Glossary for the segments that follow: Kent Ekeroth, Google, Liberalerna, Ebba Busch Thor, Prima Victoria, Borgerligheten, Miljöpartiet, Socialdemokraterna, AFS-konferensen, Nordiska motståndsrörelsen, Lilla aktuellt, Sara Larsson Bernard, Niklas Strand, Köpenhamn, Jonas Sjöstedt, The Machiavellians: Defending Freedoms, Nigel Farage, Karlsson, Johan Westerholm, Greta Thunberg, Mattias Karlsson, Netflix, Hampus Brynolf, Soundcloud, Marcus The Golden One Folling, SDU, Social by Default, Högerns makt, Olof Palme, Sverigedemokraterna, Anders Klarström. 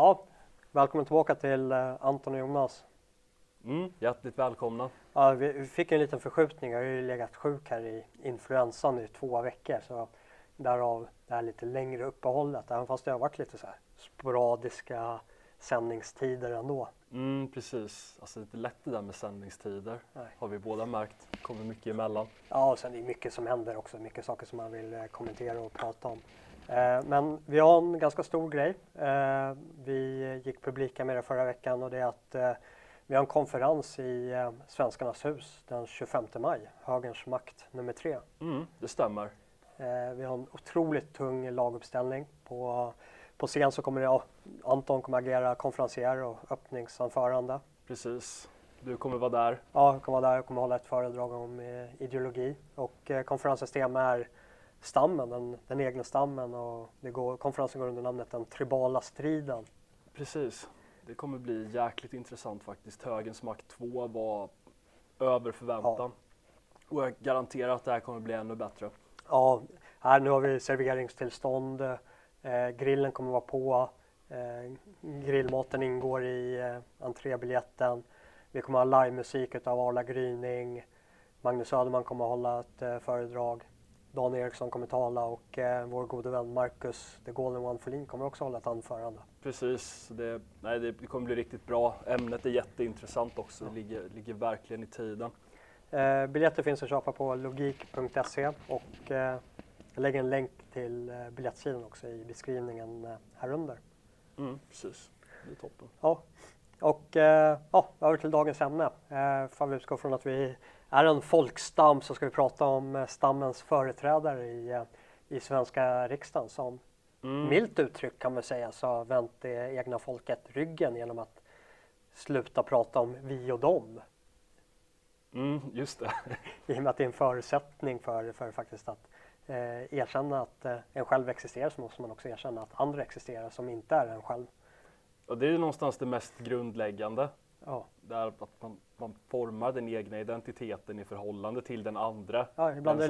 Ja, välkommen tillbaka till Anton och Jonas. Hjärtligt välkomna. Ja, vi fick en liten förskjutning. Jag har ju legat sjuk här i influensan i 2 veckor. Så därav det här lite längre uppehållet. Även fast det har varit lite så här sporadiska sändningstider ändå. Precis. Alltså lite lätt det där med sändningstider. Nej. Har vi båda märkt. Det kommer mycket emellan. Ja, och sen är det mycket som händer också. Mycket saker som man vill kommentera och prata om. Men vi har en ganska stor grej. Vi gick publika med det förra veckan och det är att vi har en konferens i Svenskarnas hus den 25 maj. Högerns makt nummer 3. Det stämmer. Vi har en otroligt tung laguppställning. På scen så kommer Anton kommer agera konferencier och öppningsanförande. Precis. Du kommer vara där. Ja, jag kommer vara där. Jag kommer hålla ett föredrag om ideologi. Och konferensens tema är stammen, den egna stammen, och konferensen går under namnet Den tribala striden. Precis. Det kommer bli jäkligt intressant faktiskt. Högerns makt 2 var över förväntan. Ja. Och jag garanterar att det här kommer bli ännu bättre. Ja, här nu har vi serveringstillstånd. Grillen kommer vara på. Grillmaten ingår i entrébiljetten. Vi kommer ha livemusik utav Arla Gryning. Magnus Söderman kommer hålla ett föredrag. Dan Eriksson kommer tala och vår gode vän Marcus The Golden One Folling kommer också hålla ett anförande. Precis, det kommer bli riktigt bra. Ämnet är jätteintressant också, det ligger verkligen i tiden. Biljetter finns att köpa på logik.se och jag lägger en länk till biljettsidan också i beskrivningen här under. Precis, det är toppen. Ja, och över till dagens ämne. För vi utgår från att vi är en folkstam så ska vi prata om stammens företrädare i svenska riksdagen som milt uttryck kan man säga så vänt det egna folket ryggen genom att sluta prata om vi och dem. Just det. I och med att det är en förutsättning för faktiskt att erkänna att en själv existerar så måste man också erkänna att andra existerar som inte är en själv. Och det är ju någonstans det mest grundläggande. Ja. Där att man formar den egna identiteten i förhållande till den andra. Ja, ibland,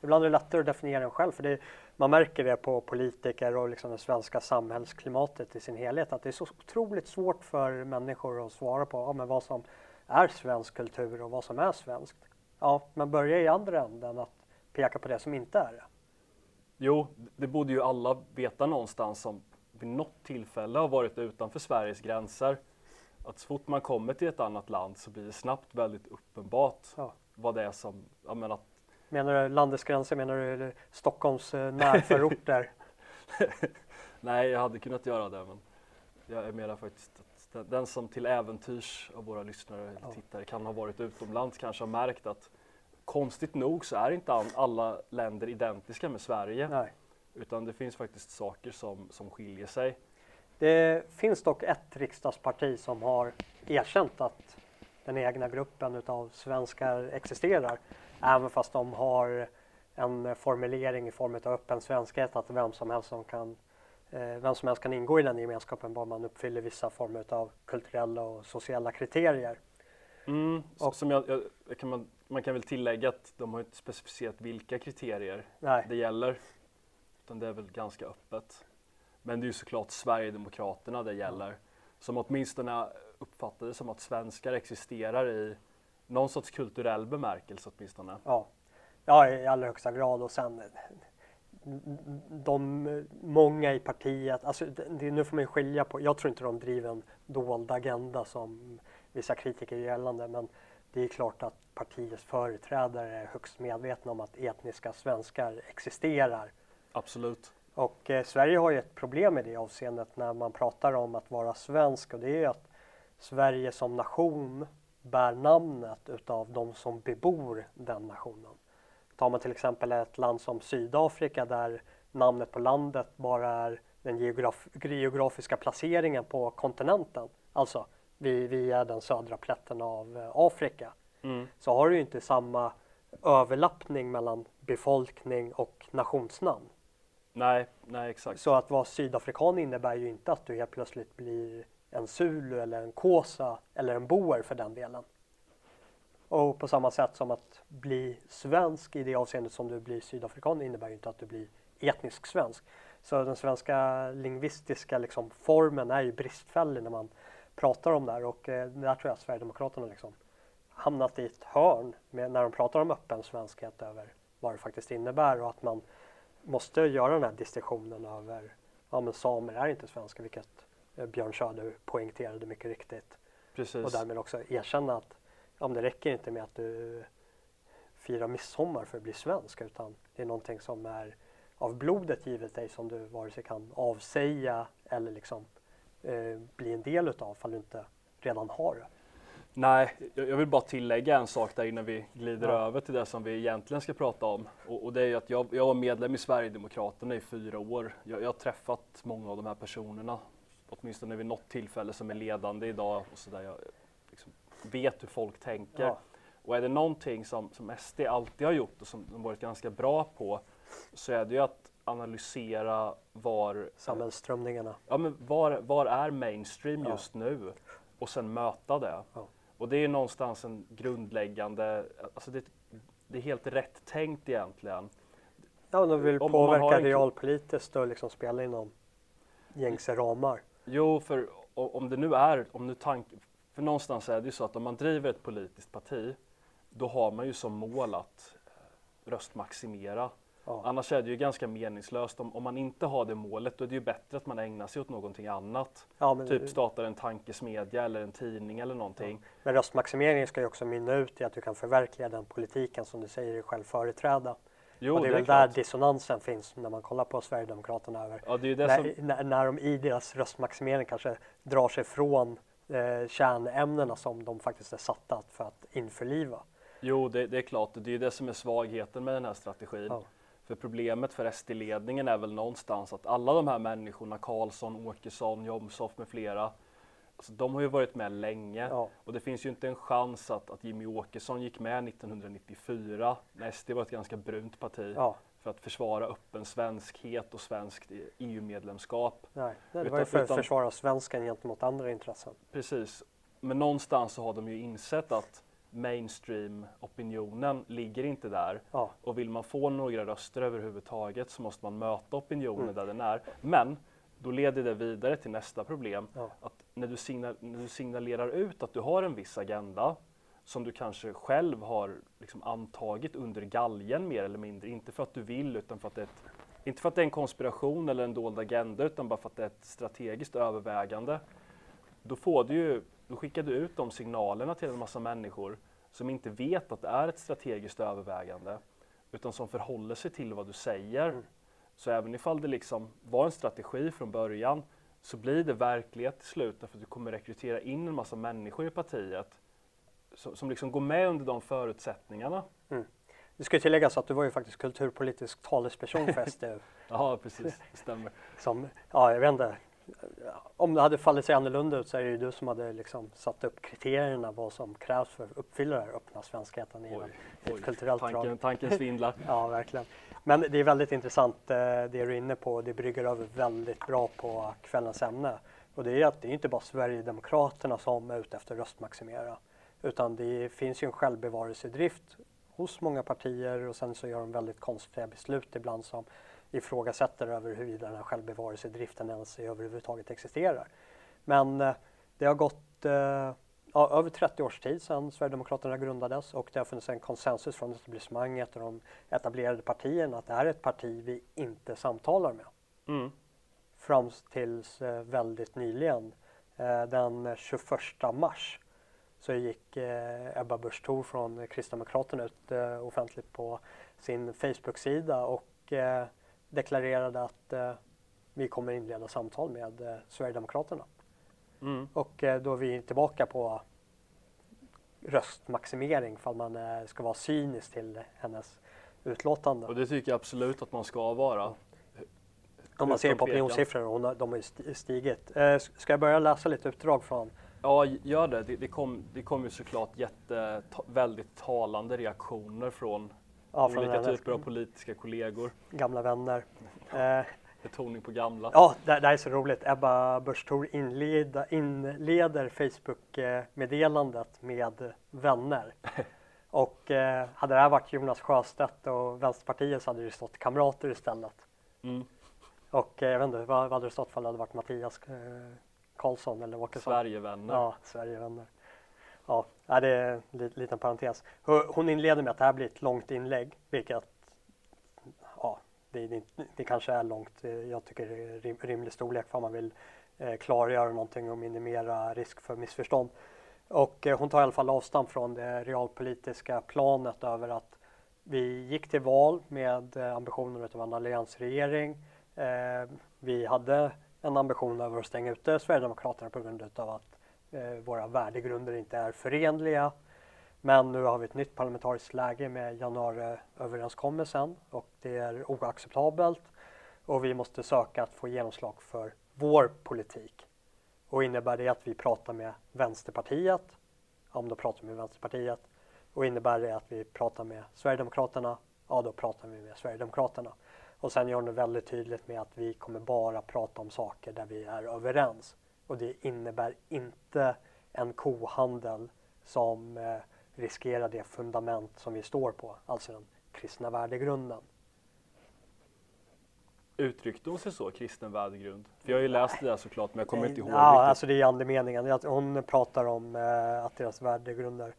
ibland är det lättare att definiera en själv. För man märker det på politiker och liksom det svenska samhällsklimatet i sin helhet. Att det är så otroligt svårt för människor att svara på men vad som är svensk kultur och vad som är svenskt. Ja, man börjar i andra änden att peka på det som inte är det. Jo, det borde ju alla veta någonstans som vid något tillfälle har varit utanför Sveriges gränser. Att så fort man kommer till ett annat land så blir det snabbt väldigt uppenbart vad det är som... Menar du landets gränser? Menar du Stockholms närförorter? Nej, jag hade kunnat göra det. Men jag menar faktiskt att den som till äventyrs av våra lyssnare eller tittare kan ha varit utomlands kanske har märkt att konstigt nog så är inte alla länder identiska med Sverige. Nej. Utan det finns faktiskt saker som skiljer sig. Det finns dock ett riksdagsparti som har erkänt att den egna gruppen av svenskar existerar. Även fast de har en formulering i form av öppen svenskhet att vem som helst kan ingå i den gemenskapen bara man uppfyller vissa former av kulturella och sociala kriterier. Och som man kan väl tillägga att de har inte specificerat vilka kriterier det gäller. Utan det är väl ganska öppet. Men det är ju såklart Sverigedemokraterna det gäller. Som åtminstone uppfattades som att svenskar existerar i någon sorts kulturell bemärkelse åtminstone. Ja, i allra högsta grad. Och sen de många i partiet, alltså nu får man skilja på, jag tror inte de driver en dold agenda som vissa kritiker gällande. Men det är klart att partiets företrädare är högst medvetna om att etniska svenskar existerar. Absolut. Och Sverige har ju ett problem i det avseendet när man pratar om att vara svensk och det är ju att Sverige som nation bär namnet utav de som bebor den nationen. Tar man till exempel ett land som Sydafrika där namnet på landet bara är den geografiska placeringen på kontinenten. Alltså vi är den södra plätten av Afrika. Så har du ju inte samma överlappning mellan befolkning och nationsnamn. Nej, exakt. Så att vara sydafrikan innebär ju inte att du helt plötsligt blir en zulu eller en kosa eller en boer för den delen. Och på samma sätt som att bli svensk i det avseendet som du blir sydafrikan innebär ju inte att du blir etnisk svensk. Så den svenska lingvistiska liksom, formen är ju bristfällig när man pratar om det här. Och där tror jag att Sverigedemokraterna liksom hamnat i ett hörn med, när de pratar om öppen svenskhet över vad det faktiskt innebär. Och att man måste göra den här distinktionen över ja, men samer är inte svenska, vilket Björn Söder poängterade mycket riktigt. Precis. Och därmed också erkänna att ja, men det räcker inte med att du firar midsommar för att bli svensk, utan det är någonting som är av blodet givet dig som du vare sig kan avsäga eller liksom bli en del utav om du inte redan har det. Nej, jag vill bara tillägga en sak där innan vi glider över till det som vi egentligen ska prata om. Och det är ju att jag var medlem i Sverigedemokraterna i 4 år. Jag har träffat många av de här personerna, åtminstone vid något tillfälle, som är ledande idag och så där. Jag liksom vet hur folk tänker. Ja. Och är det någonting som SD alltid har gjort och som de varit ganska bra på, så är det ju att analysera var samhällsströmningarna. Ja, men var är mainstream just nu? Och sen möta det. Ja. Och det är någonstans en grundläggande, alltså det är helt rätt tänkt egentligen. Ja, de vill påverka realpolitiskt och liksom spela inom gängse ramar. Jo, för för någonstans är det ju så att om man driver ett politiskt parti, då har man ju som mål att röstmaximera. Ja. Annars är det ju ganska meningslöst. Om man inte har det målet, då är det ju bättre att man ägnar sig åt någonting annat. Ja, typ startar en tankesmedja eller en tidning eller någonting. Ja. Men röstmaximering ska ju också mynna ut i att du kan förverkliga den politiken som du säger är själv företräda. Jo, och det är väl där dissonansen finns när man kollar på Sverigedemokraterna. Över. Ja, det är ju det när de i deras röstmaximering kanske drar sig från kärnämnena som de faktiskt är satta för att införliva. Jo, det är klart. Det är ju det som är svagheten med den här strategin. Ja. För problemet för SD-ledningen är väl någonstans att alla de här människorna, Karlsson, Åkesson, Jomsoff med flera, alltså de har ju varit med länge. Ja. Och det finns ju inte en chans att Jimmy Åkesson gick med 1994 när SD var ett ganska brunt parti för att försvara öppen svenskhet och svenskt EU-medlemskap. Nej, det var ju för att försvara svenskan gentemot andra intressen. Precis, men någonstans så har de ju insett att mainstream-opinionen ligger inte där. Ja. Och vill man få några röster överhuvudtaget så måste man möta opinionen där den är. Men då leder det vidare till nästa problem. Ja. Att när du signalerar ut att du har en viss agenda som du kanske själv har liksom antagit under galgen mer eller mindre. Inte för att du vill, utan för att inte för att det är en konspiration eller en dold agenda, utan bara för att det är ett strategiskt övervägande. Då skickar du ut de signalerna till en massa människor som inte vet att det är ett strategiskt övervägande, utan som förhåller sig till vad du säger. Så även ifall det liksom var en strategi från början, så blir det verklighet till slut, därför att du kommer rekrytera in en massa människor i partiet som liksom går med under de förutsättningarna. Det ska ju tilläggas att du var ju faktiskt kulturpolitisk talesperson för SDU. Ja, precis. Det stämmer. Jag vet inte. Om det hade fallit sig annorlunda ut så är det ju du som hade liksom satt upp kriterierna vad som krävs för att uppfylla den här öppna svenskheten i ett kulturellt drag. Tanken svindlar. Ja, verkligen. Men det är väldigt intressant det du är inne på. Det brygger över väldigt bra på kvällens ämne. Och det är att det är inte bara Sverigedemokraterna som är ute efter röstmaximera, utan det finns ju en självbevarelsedrift hos många partier, och sen så gör de väldigt konstiga beslut ibland som ifrågasätter över huruvida den här självbevarelsedriften ens överhuvudtaget existerar. Men det har gått över 30 års tid sedan Sverigedemokraterna grundades, och det har funnits en konsensus från etablissemanget och de etablerade partierna att det här är ett parti vi inte samtalar med. Fram tills väldigt nyligen. Den 21 mars så gick Ebba Busch Thor från Kristdemokraterna ut offentligt på sin Facebook-sida och deklarerade att vi kommer inleda samtal med Sverigedemokraterna. Och då är vi tillbaka på röstmaximering, ifall man ska vara cynisk till hennes utlåtande. Och det tycker jag absolut att man ska vara. Ja. Om man ser på opinionssiffror, de har ju stigit. Ska jag börja läsa lite utdrag från? Ja, gör det. Det kom ju såklart väldigt talande reaktioner från olika typer av politiska kollegor. Gamla vänner. Betoning på gamla. Ja, det är så roligt. Ebba Busch Thor inleder Facebook-meddelandet med vänner. Och hade det här varit Jonas Sjöstedt och Vänsterpartiet så hade det stått kamrater istället. Och jag vet inte, vad hade det stått för det hade varit Mattias Karlsson eller Åkesson? Sverigevänner. Ja, Sverigevänner. Ja, det är en liten parentes. Hon inleder med att det här blir ett långt inlägg, vilket ja, det kanske är långt. Jag tycker det är rimlig storlek för man vill klargöra någonting och minimera risk för missförstånd. Och hon tar i alla fall avstånd från det realpolitiska planet över att vi gick till val med ambitionen av en alliansregering. Vi hade en ambition över att stänga ute Sverigedemokraterna på grund av att våra värdegrunder inte är förenliga. Men nu har vi ett nytt parlamentariskt läge med januariöverenskommelsen och det är oacceptabelt. Och vi måste söka att få genomslag för vår politik. Och innebär det att vi pratar med Vänsterpartiet, ja då pratar vi med Vänsterpartiet. Och innebär det att vi pratar med Sverigedemokraterna, ja då pratar vi med Sverigedemokraterna. Och sen gör hon det väldigt tydligt med att vi kommer bara prata om saker där vi är överens. Och det innebär inte en kohandel som riskerar det fundament som vi står på, alltså den kristna värdegrunden. Uttryckte hon sig så, kristen värdegrund? För jag har ju läst det där såklart, men jag kommer inte ihåg riktigt. Ja, alltså det är andemeningen. Hon pratar om att deras värdegrunder.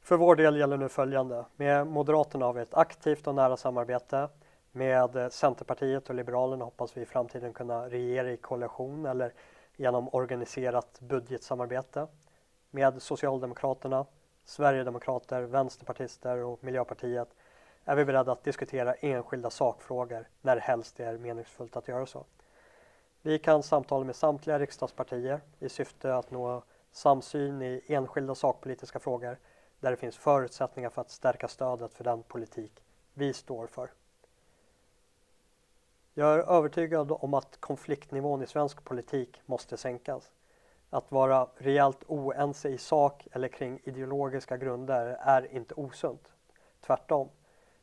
För vår del gäller nu följande. Med Moderaterna har vi ett aktivt och nära samarbete. Med Centerpartiet och Liberalerna hoppas vi i framtiden kunna regera i koalition eller genom organiserat budgetsamarbete. Med Socialdemokraterna, Sverigedemokrater, Vänsterpartister och Miljöpartiet är vi beredda att diskutera enskilda sakfrågor när helst det är meningsfullt att göra så. Vi kan samtala med samtliga riksdagspartier i syfte att nå samsyn i enskilda sakpolitiska frågor där det finns förutsättningar för att stärka stödet för den politik vi står för. Jag är övertygad om att konfliktnivån i svensk politik måste sänkas. Att vara rejält oense i sak eller kring ideologiska grunder är inte osunt. Tvärtom.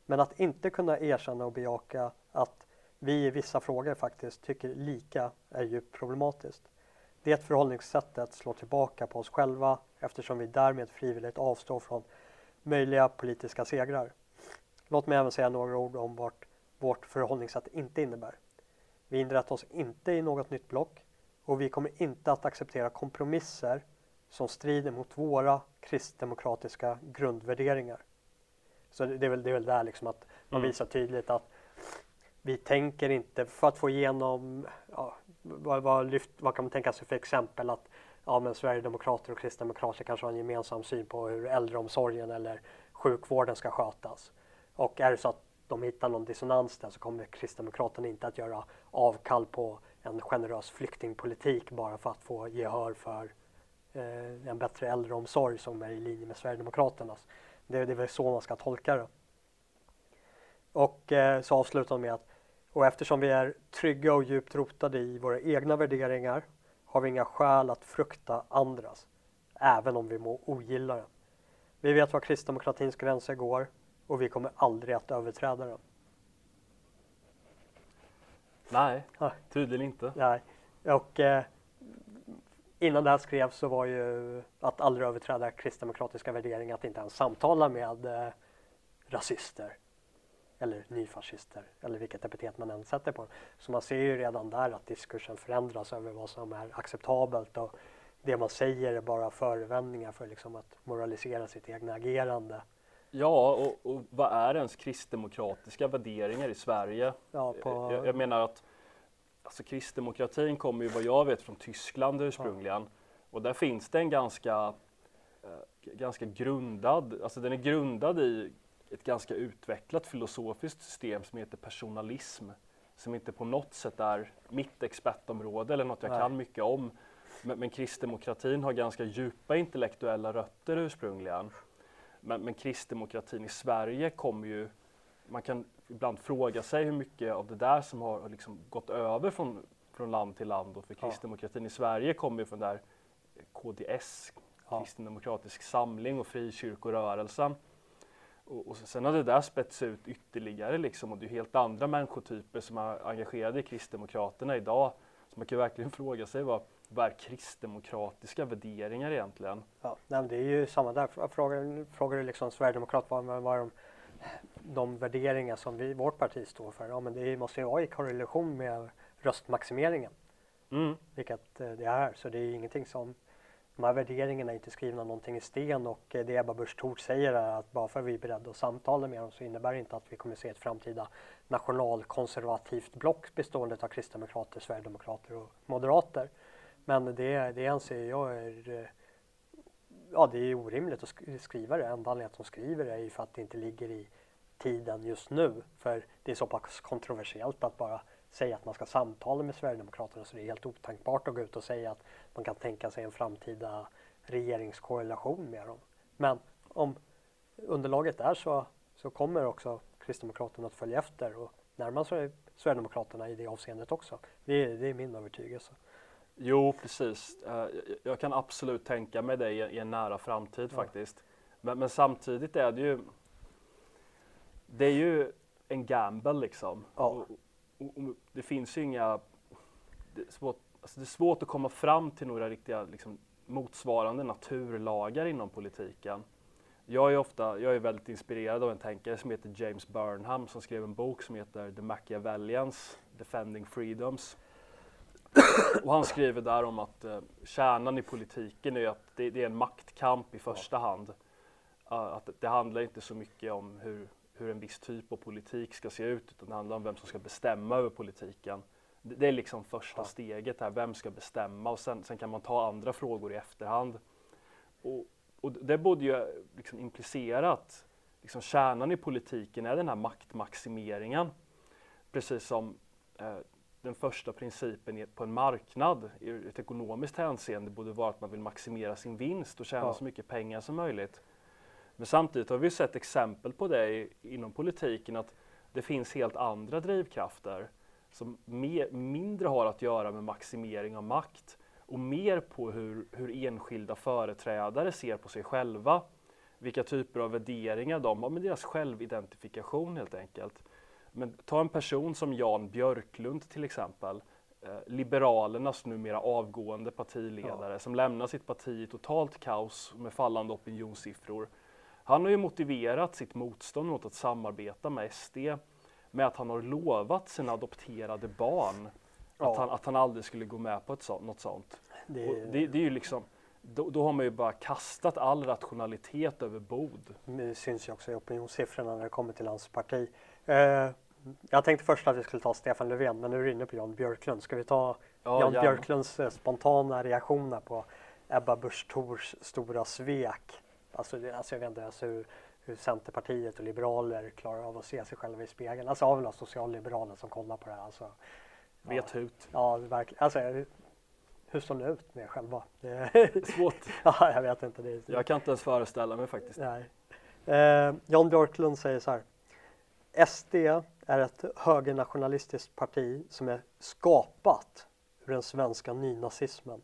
Men att inte kunna erkänna och bejaka att vi i vissa frågor faktiskt tycker lika är djupt problematiskt. Det förhållningssättet slår tillbaka på oss själva eftersom vi därmed frivilligt avstår från möjliga politiska segrar. Låt mig även säga några ord om vårt förhållningssätt inte innebär. Vi inrättar oss inte i något nytt block och vi kommer inte att acceptera kompromisser som strider mot våra kristdemokratiska grundvärderingar. Så det är väl där liksom att man visar tydligt att vi tänker inte för att få igenom, ja, vad kan man tänka sig för exempel att ja, men Sverigedemokrater och Kristdemokrater kanske har en gemensam syn på hur äldreomsorgen eller sjukvården ska skötas. Och är det så att de hittar någon dissonans där så kommer Kristdemokraterna inte att göra avkall på en generös flyktingpolitik bara för att få gehör för en bättre äldreomsorg som är i linje med Sverigedemokraternas. Det är väl så man ska tolka det. Och så avslutar de med att och eftersom vi är trygga och djupt rotade i våra egna värderingar har vi inga skäl att frukta andras, även om vi må ogilla det. Vi vet var kristdemokratins gränser går och vi kommer aldrig att överträda dem. Nej, tydligen inte. Nej. Och innan det här skrevs så var ju att aldrig överträda kristdemokratiska värderingar att inte ens samtala med rasister eller nyfascister eller vilket epitet man än sätter på. Så man ser ju redan där att diskursen förändras över vad som är acceptabelt och det man säger är bara förevändningar för liksom att moralisera sitt egna agerande. Ja, och vad är ens kristdemokratiska värderingar i Sverige? Ja, jag menar att alltså kristdemokratin kommer ju vad jag vet från Tyskland ursprungligen. Ja. Och där finns det en ganska grundad, alltså den är grundad i ett ganska utvecklat filosofiskt system som heter personalism. Som inte på något sätt är mitt expertområde eller något jag kan mycket om. Men kristdemokratin har ganska djupa intellektuella rötter ursprungligen. Men kristdemokratin i Sverige kommer ju, man kan ibland fråga sig hur mycket av det där som har liksom gått över från land till land. Och för kristdemokratin i Sverige kommer ju från där KDS, kristendemokratisk samling och frikyrkorörelsen. Och sen har det där spets ut ytterligare liksom, och det är helt andra människotyper som är engagerade i kristdemokraterna idag. Så man kan ju verkligen fråga sig vad är kristdemokratiska värderingar egentligen? Ja, det är ju samma där. Frågar du liksom Sverigedemokrat vad är de värderingar som vårt parti står för? Ja, men det måste ju vara i korrelation med röstmaximeringen, vilket det är. Så det är ingenting som, de här värderingarna är inte skrivna någonting i sten, och det Ebba Busch Thor säger är att bara för att vi är beredda att samtala med dem så innebär det inte att vi kommer se ett framtida nationalkonservativt block bestående av kristdemokrater, sverigedemokrater och moderater. Men det anser jag är, ja, det är orimligt att skriva det. Enda anledningen att de skriver det är ju för att det inte ligger i tiden just nu. För det är så pass kontroversiellt att bara säga att man ska samtala med Sverigedemokraterna, så det är helt otänkbart att gå ut och säga att man kan tänka sig en framtida regeringskorrelation med dem. Men om underlaget är så kommer också Kristdemokraterna att följa efter och närma sig Sverigedemokraterna i det avseendet också. Det är min övertygelse. Jo, precis. Jag kan absolut tänka mig det i en nära framtid faktiskt. Men samtidigt är det ju, en gamble liksom. Ja. Och det finns ju inga, det är svårt att komma fram till några riktiga liksom, motsvarande naturlagar inom politiken. Jag är väldigt inspirerad av en tänkare som heter James Burnham, som skrev en bok som heter The Machiavellians, Defending Freedoms. Och han skriver där om att kärnan i politiken är att det är en maktkamp i första hand. Att det handlar inte så mycket om hur en viss typ av politik ska se ut, utan det handlar om vem som ska bestämma över politiken. Det är liksom första steget här, vem ska bestämma, och sen kan man ta andra frågor i efterhand. Och det borde ju liksom implicera att liksom kärnan i politiken är den här maktmaximeringen. Precis som den första principen på en marknad i ett ekonomiskt hänseende borde vara att man vill maximera sin vinst och tjäna så mycket pengar som möjligt. Men samtidigt har vi sett exempel på det inom politiken, att det finns helt andra drivkrafter som mindre har att göra med maximering av makt och mer på hur enskilda företrädare ser på sig själva, vilka typer av värderingar de har, med deras självidentifikation helt enkelt. Men ta en person som Jan Björklund till exempel, Liberalernas numera avgående partiledare som lämnar sitt parti i totalt kaos med fallande opinionssiffror. Han har ju motiverat sitt motstånd mot att samarbeta med SD med att han har lovat sina adopterade barn att han aldrig skulle gå med på något sånt. Det är ju liksom, då har man ju bara kastat all rationalitet över bord. Det syns ju också i opinionssiffrorna när det kommer till hans parti. Jag tänkte först att vi skulle ta Stefan Löfven, men nu är du inne på Jan Björklund. Ska vi ta Jan Björklunds spontana reaktioner på Ebba Busch Thors stora svek? Alltså jag vet inte hur Centerpartiet och liberaler klarar av att se sig själva i spegeln. Alltså av alla socialliberaler som kollar på det här. Alltså, vet hut. Ja, verkligen. Alltså, hur står ni ut med själva? Det är svårt. Ja, jag vet inte. Jag kan inte ens föreställa mig faktiskt. Nej. Jan Björklund säger så här: SD är ett högernationalistiskt parti som är skapat ur den svenska nynazismen.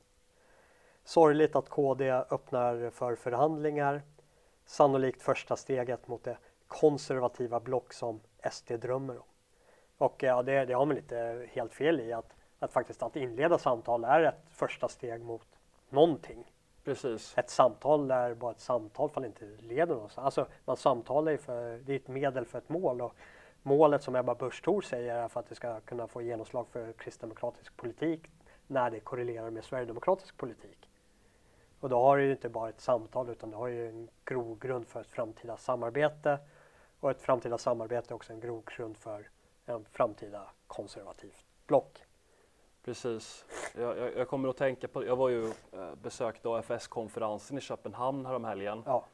Sorgligt att KD öppnar för förhandlingar, sannolikt första steget mot det konservativa block som SD drömmer om. Och ja, det har man inte helt fel i, att faktiskt att inleda samtal är ett första steg mot någonting. Precis. Ett samtal är bara ett samtal för att inte leder någonstans. Alltså man samtalar ju det är ett medel för ett mål, och målet som Ebba Busch Thor säger är för att det ska kunna få genomslag för kristdemokratisk politik när det korrelerar med sverigedemokratisk politik. Och då har det ju inte bara ett samtal, utan det har ju en grogrund för ett framtida samarbete, och ett framtida samarbete är också en grogrund för en framtida konservativt block. Precis. Jag kommer att tänka på, jag var ju besökt AFS-konferensen i Köpenhamn häromhelgen. Ja.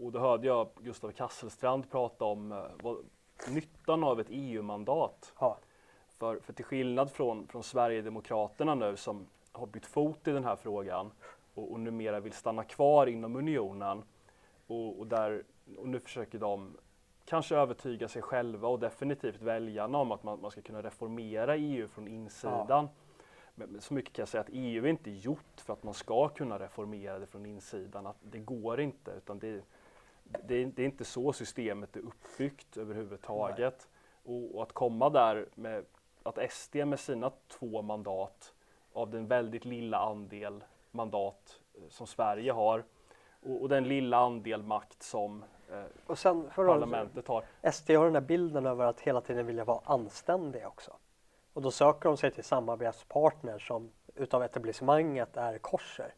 Och då hörde jag Gustav Kasselstrand prata om nyttan av ett EU-mandat. Ja. För till skillnad från Sverigedemokraterna nu, som har bytt fot i den här frågan och numera vill stanna kvar inom unionen, och nu försöker de kanske övertyga sig själva och definitivt väljarna om att man ska kunna reformera EU från insidan. Ja. Men så mycket kan jag säga att EU är inte gjort för att man ska kunna reformera det från insidan. Att det går inte, utan det är inte så systemet är uppbyggt överhuvudtaget. Och att komma där med att SD med sina 2 mandat av den väldigt lilla andel mandat som Sverige har, och den lilla andel makt som och sen, parlamentet har. SD har den här bilden över att hela tiden vilja vara anständig också. Och då söker de sig till samarbetspartner som utav etablissemanget är korser.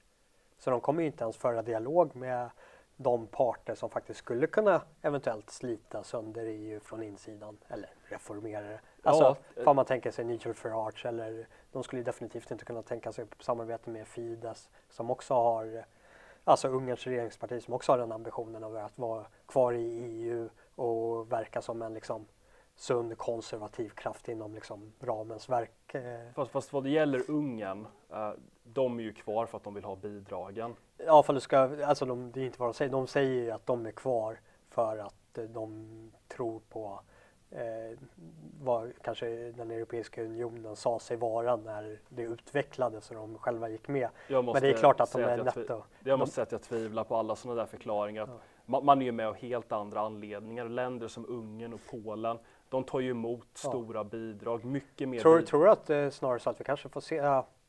Så de kommer ju inte ens föra dialog med de parter som faktiskt skulle kunna eventuellt slita sönder EU från insidan eller reformera det. Alltså om man tänker sig Nature for Arts, eller de skulle definitivt inte kunna tänka sig samarbete med Fidesz som också har, alltså Ungerns regeringsparti som också har den ambitionen av att vara kvar i EU och verka som en liksom sund konservativ kraft inom liksom ramens verk. Fast vad det gäller Ungern, de är ju kvar för att de vill ha bidragen. Ja, för det är inte vad de säger. De säger ju att de är kvar för att de tror på vad kanske den Europeiska unionen sa sig vara när det utvecklades och de själva gick med. Men det är klart att de är netto. Jag måste säga att jag tvivlar på alla sådana där förklaringar. Ja. Man är ju med av helt andra anledningar. Länder som Ungern och Polen, de tar ju emot stora bidrag, mycket mer. Tror att snarare så att vi kanske får se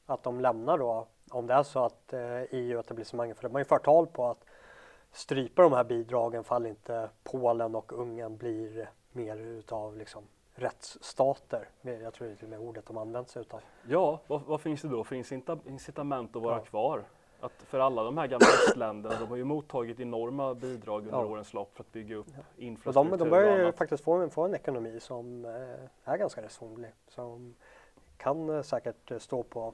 att de lämnar då, om det är så att EU-etablissemanget, för de har ju förtal på att strypa de här bidragen fall inte Polen och Ungern blir mer utav liksom rättsstater. Jag tror det är med ordet de används utav. Ja, vad finns det då för incitament att vara kvar? Att för alla de här gamla östländerna, de har ju mottagit enorma bidrag under årens lopp för att bygga upp infrastruktur. De börjar ju faktiskt få en ekonomi som är ganska resonlig, som kan säkert stå på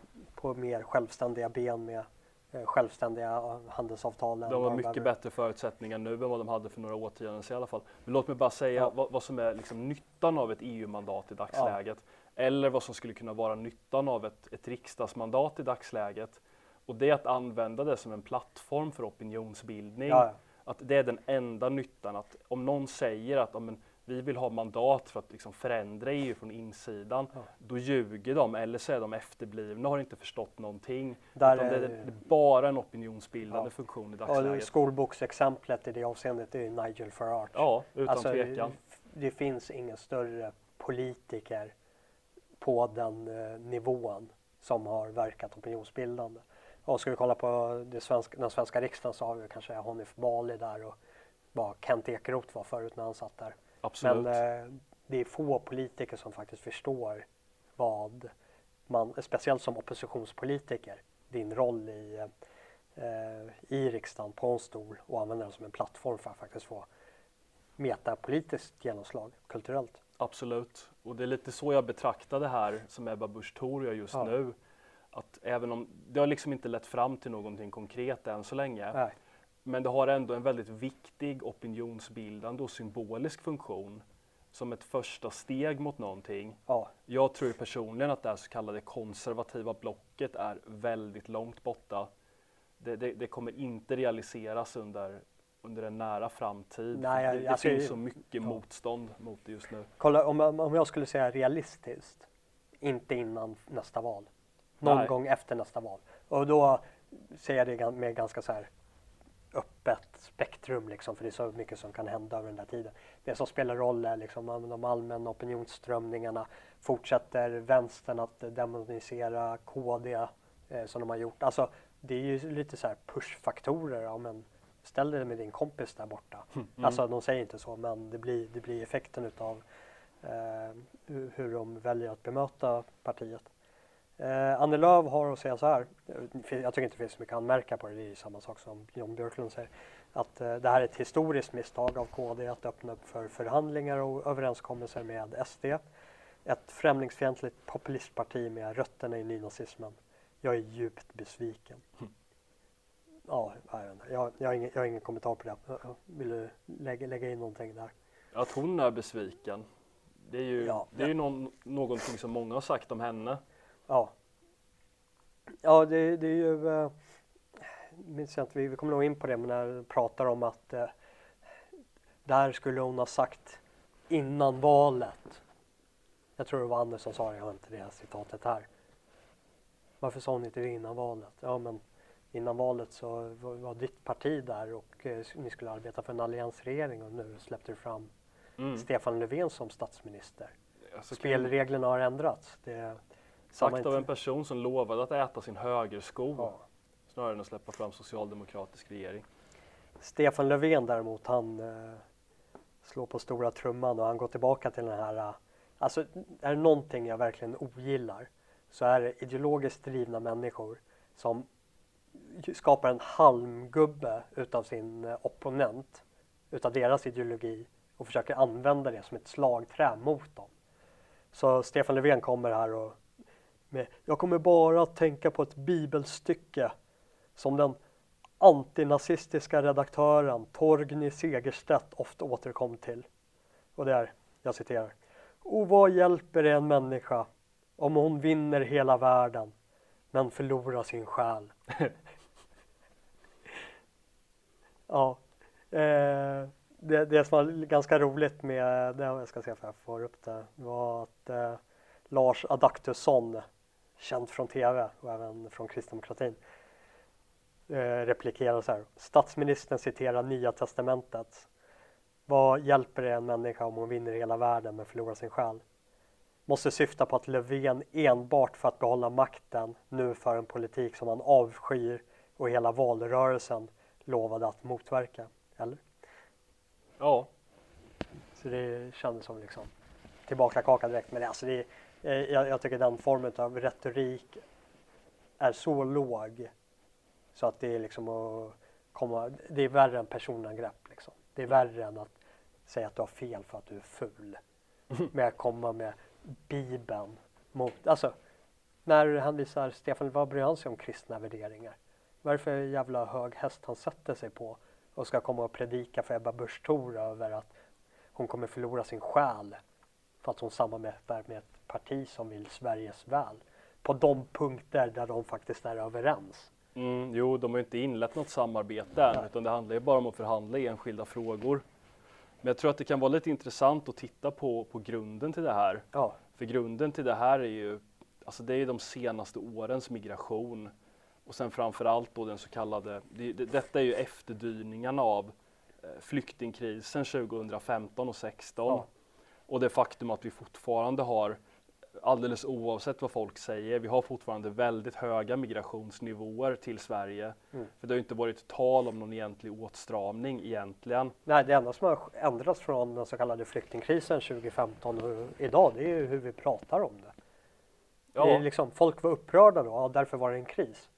mer självständiga ben med självständiga handelsavtal. De har mycket bättre förutsättningar nu än vad de hade för några årtionden sedan i alla fall. Men låt mig bara säga vad som är liksom nyttan av ett EU-mandat i dagsläget, eller vad som skulle kunna vara nyttan av ett riksdagsmandat i dagsläget. Och det är att använda det som en plattform för opinionsbildning. Ja. Att det är den enda nyttan. Att om någon säger att vi vill ha mandat för att liksom förändra EU från insidan, då ljuger de, eller så är de efterblivna och har inte förstått någonting. Det är bara en opinionsbildande funktion i dagsläget. Ja, skolboksexemplet i det avseendet är Nigel Farage. Ja, utan tvekan. Det finns ingen större politiker på den nivån som har verkat opinionsbildande. Och ska vi kolla på den svenska riksdagen så har vi kanske Hanif Bali där och bara Kent Ekeroth var förut när han satt där. Absolut. Men det är få politiker som faktiskt förstår vad man, speciellt som oppositionspolitiker, din roll i riksdagen på en stol och använda den som en plattform för att faktiskt få metapolitiskt genomslag kulturellt. Absolut. Och det är lite så jag betraktar det här som Ebba Busch Thor gör just nu. Att även om det har liksom inte lett fram till någonting konkret än så länge, men det har ändå en väldigt viktig opinionsbildande och symbolisk funktion som ett första steg mot någonting. Ja. Jag tror personligen att det här så kallade konservativa blocket är väldigt långt borta. Det kommer inte realiseras under en nära framtid. Nej, det finns så mycket motstånd mot det just nu. Kolla, om jag skulle säga realistiskt, inte innan nästa val. Någon gång efter nästa val. Och då ser jag det med ganska så här öppet spektrum liksom, för det är så mycket som kan hända över den där tiden. Det som spelar roll är liksom om de allmänna opinionsströmningarna fortsätter, vänstern att demonisera KD som de har gjort. Alltså det är ju lite så här pushfaktorer. Ja, men ställ dig med din kompis där borta. Mm. Alltså de säger inte så, men det blir effekten utav hur de väljer att bemöta partiet. Anne Lööf har att säga så här, jag tycker inte det finns så mycket att anmärka på det, det är ju samma sak som Jan Björklund säger, att det här är ett historiskt misstag av KD att öppna upp för förhandlingar och överenskommelser med SD. Ett främlingsfientligt populistparti med rötterna i nynazismen. Jag är djupt besviken. Mm. Ja, jag har ingen kommentar på det. Vill du lägga in någonting där? Att hon är besviken, det är ju någonting som många har sagt om henne. Ja, det är ju, minns jag inte, vi kommer nog in på det, men när vi pratar om att där skulle hon ha sagt innan valet. Jag tror det var Anders som sa det, jag har inte det här citatet här. Varför sa hon inte det innan valet? Ja, men innan valet så var ditt parti där och ni skulle arbeta för en alliansregering och nu släppte du fram Stefan Löfven som statsminister. Alltså, spelreglerna har ändrats. Sagt av en person som lovade att äta sin högersko snarare än att släppa fram socialdemokratisk regering. Stefan Löfven däremot, han slår på stora trumman och han går tillbaka till den här Alltså, är det någonting jag verkligen ogillar så är det ideologiskt drivna människor som skapar en halmgubbe utav sin opponent, utav deras ideologi och försöker använda det som ett slagträ mot dem. Så Stefan Löfven kommer här och med, jag kommer bara att tänka på ett bibelstycke som den antinazistiska redaktören Torgny Segerstedt ofta återkom till. Och där, jag citerar. Och vad hjälper en människa om hon vinner hela världen men förlorar sin själ? Ja, det som var ganska roligt med det, jag ska se om jag får upp det, var att Lars Adaktusson, känd från TV och även från Kristdemokratin, replikerar så här. Statsministern citerar Nya testamentet. Vad hjälper en människa om hon vinner hela världen men förlorar sin själ? Måste syfta på att Löfven enbart för att behålla makten nu för en politik som han avskyr och hela valrörelsen lovade att motverka, eller? Ja. Så det kändes som liksom tillbaka kakan direkt. Men alltså det, jag tycker den formen av retorik är så låg så att det är liksom att komma, det är värre än personangrepp liksom. Det är värre än att säga att du har fel för att du är ful. Med att komma med Bibeln mot, alltså när han visar Stefan, vad bryr han sig om kristna värderingar? Varför jävla hög häst han sätter sig på och ska komma och predika för Ebba Busch Thor över att hon kommer förlora sin själ för att hon samarbetar med ett parti som vill Sveriges väl på de punkter där de faktiskt är överens. Jo, de har ju inte inlett något samarbete än, utan det handlar ju bara om att förhandla i enskilda frågor. Men jag tror att det kan vara lite intressant att titta på grunden till det här. Ja. För grunden till det här är ju, alltså det är ju de senaste årens migration. Och sen framförallt då den så kallade, detta är ju efterdyningarna av flyktingkrisen 2015 och 2016. Ja. Och det faktum att vi fortfarande har, alldeles oavsett vad folk säger, vi har fortfarande väldigt höga migrationsnivåer till Sverige. Mm. För det har ju inte varit tal om någon egentlig åtstramning egentligen. Nej, det enda som har ändrats från den så kallade flyktingkrisen 2015 och idag, det är ju hur vi pratar om det. Ja. Det är liksom, folk var upprörda då, och därför var det en kris.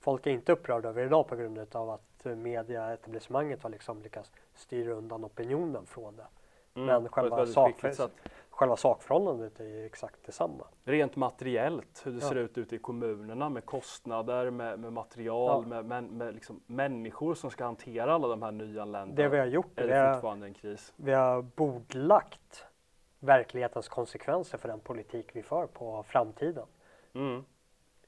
Folk är inte upprörda över idag på grund av att medieetablissemanget har liksom lyckats styra undan opinionen från det. Men själva sakförhållandet är ju exakt detsamma. Rent materiellt, hur det ser ut ute i kommunerna med kostnader, med material, med liksom människor som ska hantera alla de här nyanlända. Det vi har gjort är fortfarande en kris. Vi har bordlagt verklighetens konsekvenser för den politik vi för på framtiden. Mm.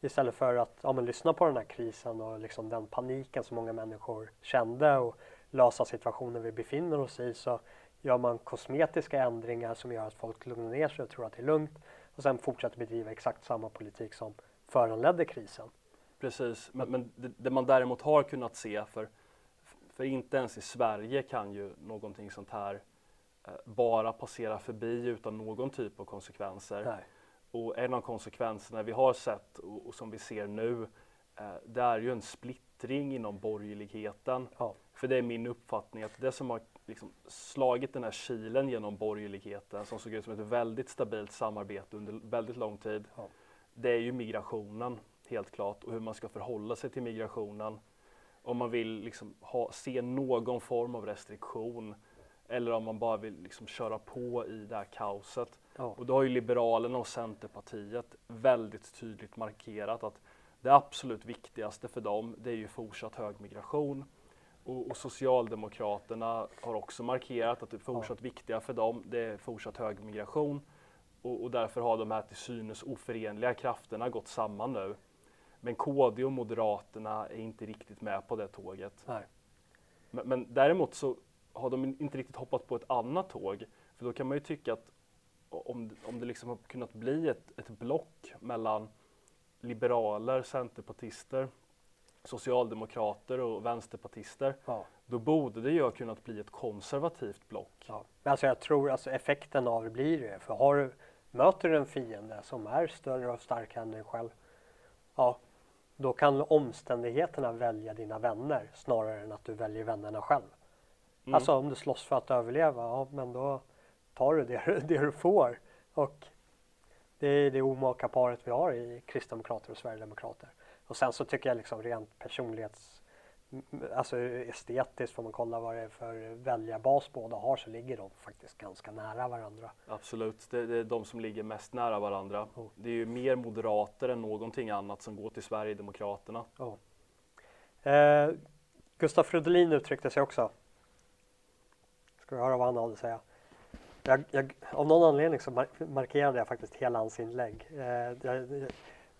Istället för att lyssna på den här krisen och liksom den paniken som många människor kände och lösa situationen vi befinner oss i, så gör man kosmetiska ändringar som gör att folk lugnar ner sig och tror att det är lugnt. Och sen fortsätter bedriva exakt samma politik som föranledde krisen. Precis, men det man däremot har kunnat se, för inte ens i Sverige kan ju någonting sånt här bara passera förbi utan någon typ av konsekvenser. Nej. Och en av konsekvenserna vi har sett och som vi ser nu, det är ju en splittring inom borgerligheten. Ja. För det är min uppfattning att det som har liksom slagit den här kilen genom borgerligheten, som såg ut som ett väldigt stabilt samarbete under väldigt lång tid, det är ju migrationen helt klart, och hur man ska förhålla sig till migrationen. Om man vill liksom se någon form av restriktion, eller om man bara vill liksom köra på i det här kaoset. Ja. Och då har ju Liberalerna och Centerpartiet väldigt tydligt markerat att det absolut viktigaste för dem, det är ju fortsatt hög migration. Och Socialdemokraterna har också markerat att det är fortsatt viktiga för dem, det är fortsatt hög migration. Och därför har de här till synes oförenliga krafterna gått samman nu. Men KD och Moderaterna är inte riktigt med på det tåget. Nej. Men däremot så har de inte riktigt hoppat på ett annat tåg. För då kan man ju tycka att om det liksom har kunnat bli ett block mellan liberaler, centerpartister, socialdemokrater och vänsterpartister, då borde det ju ha kunnat bli ett konservativt block. Ja. Men alltså jag tror effekten av det blir det. För möter du en fiende som är större och starkare än dig själv, då kan omständigheterna välja dina vänner snarare än att du väljer vännerna själv. Alltså om du slåss för att överleva, men då tar du det du får. Och det är det omaka paret vi har i kristdemokrater och sverigedemokrater. Och sen så tycker jag liksom rent personlighets... Alltså estetiskt, får man kolla vad det är för väljarbas båda har, så ligger de faktiskt ganska nära varandra. Absolut, det är de som ligger mest nära varandra. Oh. Det är ju mer moderater än någonting annat som går till Sverigedemokraterna. Oh. Gustaf Fridolin uttryckte sig också. Ska vi höra vad han hade att säga? Jag, av någon anledning så markerade jag faktiskt hela hans inlägg.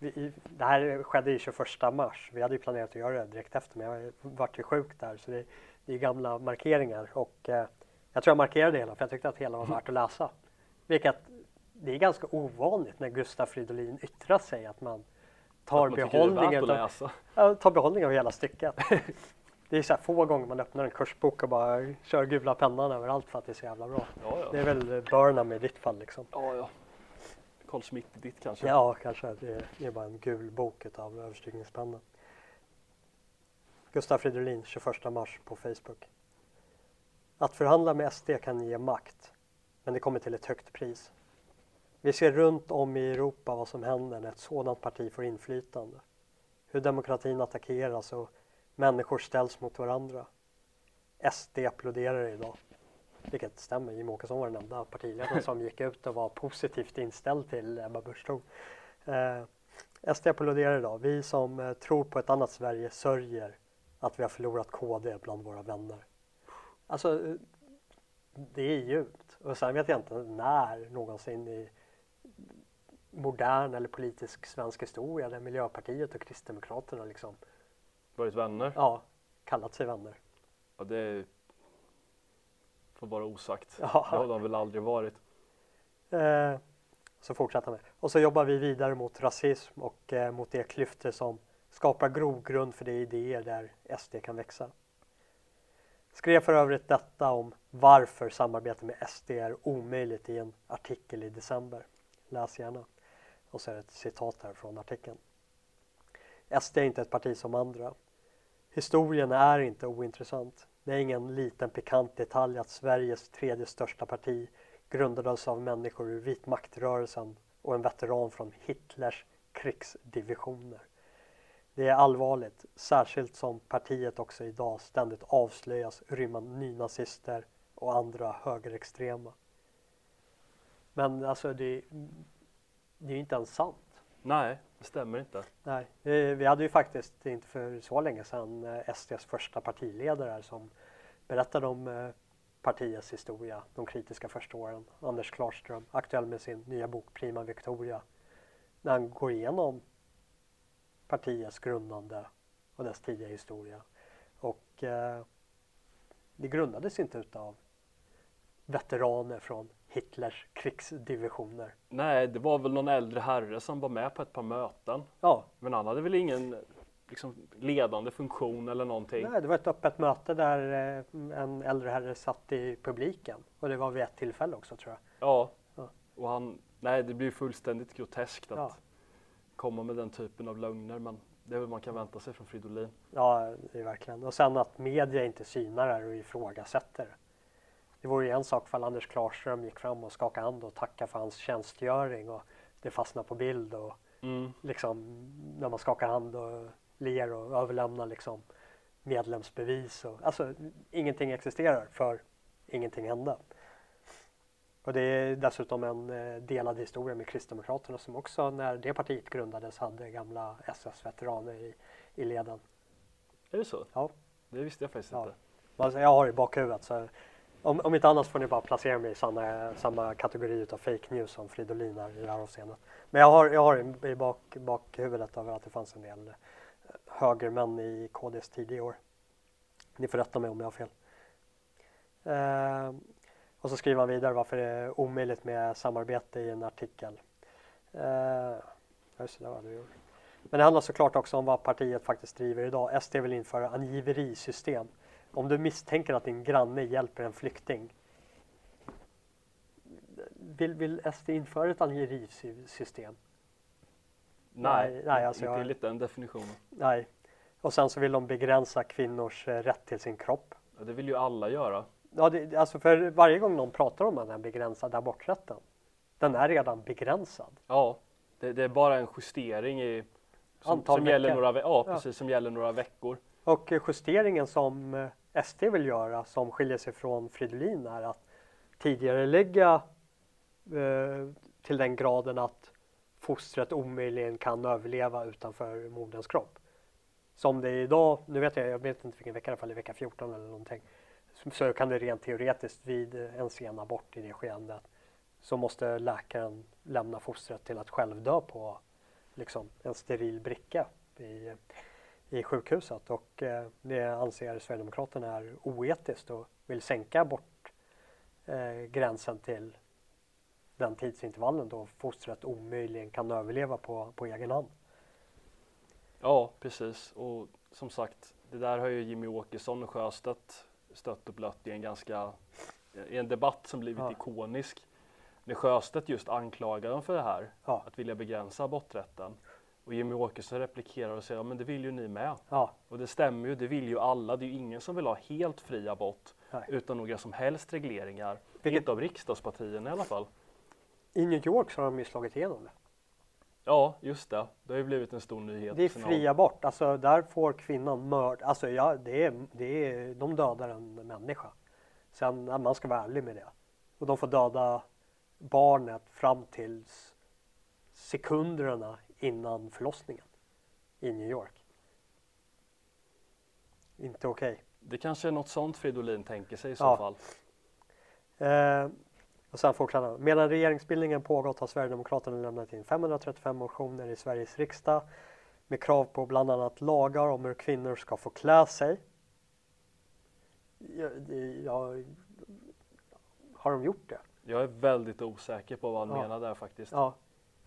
Det här skedde ju 21 mars. Vi hade ju planerat att göra det direkt efter, men jag vart ju sjuk där. Så det är gamla markeringar. Och jag tror jag markerade hela, för jag tyckte att hela var värt att läsa. Vilket, det är ganska ovanligt när Gustaf Fridolin yttrar sig, att man tar behållning av hela stycket. Det är så här få gånger man öppnar en kursbok och bara kör gula pennan överallt för att det är så jävla bra. Ja, ja. Det är väl Burnham i ditt fall liksom. Ja, ja. Carl Schmitt i ditt kanske? Ja, kanske. Det är bara en gul bok av överstrykningspennan. Gustaf Fridolin, 21 mars på Facebook. Att förhandla med SD kan ge makt, men det kommer till ett högt pris. Vi ser runt om i Europa vad som händer när ett sådant parti får inflytande. Hur demokratin attackeras och människor ställs mot varandra. SD applåderar idag. Vilket stämmer, Jimmy Åkesson var den enda partiledaren som gick ut och var positivt inställd till Ebba Busch Thor. SD applåderar idag. Vi som tror på ett annat Sverige sörjer att vi har förlorat KD bland våra vänner. Alltså, det är djupt. Och sen vet jag inte när någonsin i modern eller politisk svensk historia där Miljöpartiet och Kristdemokraterna liksom varit vänner? Ja, kallat sig vänner. Ja, det får vara osagt. Ja. Det har de väl aldrig varit. Så fortsätter vi. Och så jobbar vi vidare mot rasism och mot de klyftor som skapar grogrund för de idéer där SD kan växa. Skrev för övrigt detta om varför samarbete med SD är omöjligt i en artikel i december. Läs gärna. Och så är det ett citat här från artikeln. SD är inte ett parti som andra. Historien är inte ointressant. Det är ingen liten pikant detalj att Sveriges tredje största parti grundades av människor ur vitmaktrörelsen och en veteran från Hitlers krigsdivisioner. Det är allvarligt, särskilt som partiet också idag ständigt avslöjas rymma nynazister och andra högerextrema. Men alltså det är ju inte ens sant. Nej, det stämmer inte. Nej, vi hade ju faktiskt inte för så länge sedan SDs första partiledare som berättade om partiets historia, de kritiska första åren. Anders Klarström, aktuell med sin nya bok Prima Victoria, när han går igenom partiets grundande och dess tidiga historia. Och det grundades inte utav veteraner från Hitlers krigsdivisioner. Nej, det var väl någon äldre herre som var med på ett par möten. Ja. Men han hade väl ingen liksom ledande funktion eller någonting. Nej, det var ett öppet möte där en äldre herre satt i publiken. Och det var vid ett tillfälle också, tror jag. Ja, ja. Och det blir fullständigt groteskt att komma med den typen av lögner. Men det är väl man kan vänta sig från Fridolin. Ja, det är verkligen. Och sen att media inte synar det och ifrågasätter det. Det vore ju en sak för Anders Klarström gick fram och skakade hand och tackade för hans tjänstgöring och det fastnade på bild och liksom när man skakar hand och ler och överlämnar liksom medlemsbevis och alltså ingenting existerar för ingenting hände. Och det är dessutom en delad historia med Kristdemokraterna som också när det partiet grundades hade gamla SS-veteraner i leden. Är det så? Ja. Det visste jag faktiskt inte. Alltså, jag har det i bakhuvudet så Om inte annars får ni bara placera mig i samma kategori av fake news som Fridolin här i det här avseendet. Men jag har i bakhuvudet över att det fanns en del högermän i KDs tidiga år. Ni får rätta mig om jag har fel. Och så skriver han vidare varför det är omöjligt med samarbete i en artikel. Just det, vad du gjorde. Men det handlar såklart också om vad partiet faktiskt driver idag. SD vill införa angiverisystem. Om du misstänker att din granne hjälper en flykting. Vill SD införa ett angiverisystem? Nej, alltså inte enligt den definitionen. Nej. Och sen så vill de begränsa kvinnors rätt till sin kropp. Ja, det vill ju alla göra. Ja, det, alltså för varje gång någon pratar om den här begränsade aborträtten, den är redan begränsad. Ja, det är bara en justering i, som gäller några, ja, precis, ja, som gäller några veckor. Och justeringen som SD vill göra, som skiljer sig från Fridolin, är att tidigare lägga till den graden att fostret omöjligen kan överleva utanför moderns kropp. Som det är idag, nu vet jag vet inte vilken vecka, i alla fall i vecka 14 eller någonting, så kan det rent teoretiskt vid en sen abort i det skeendet, så måste läkaren lämna fostret till att själv dö på liksom en steril bricka i sjukhuset, och det anser Sverigedemokraterna är oetiskt och vill sänka bort gränsen till den tidsintervallen då fostret omöjligen kan överleva på egen hand. Ja, precis, och som sagt, det där har ju Jimmy Åkesson och Sjöstedt stött och blött i en debatt som blivit ikonisk. När Sjöstedt just anklagar dem för det här, att vilja begränsa aborträtten. Och Jimmy Åkesson replikerar och säger, men det vill ju ni med. Ja. Och det stämmer ju, det vill ju alla. Det är ju ingen som vill ha helt fri abort utan några som helst regleringar. Vilket av riksdagspartierna i alla fall. I New York så har de ju slagit igenom det. Ja, just det. Det har ju blivit en stor nyhet. Det är fri abort. Alltså där får kvinnan mörd. Alltså ja, de dödar en människa. Sen, man ska vara ärlig med det. Och de får döda barnet fram till sekunderna innan förlossningen i New York. Inte okej. Okay. Det kanske är något sånt Fridolin tänker sig i så fall. Och sen fortsätter. Medan regeringsbildningen pågått har Sverigedemokraterna lämnat in 535 motioner i Sveriges riksdag med krav på bland annat lagar om hur kvinnor ska få klä sig. Har de gjort det? Jag är väldigt osäker på vad han menar där faktiskt.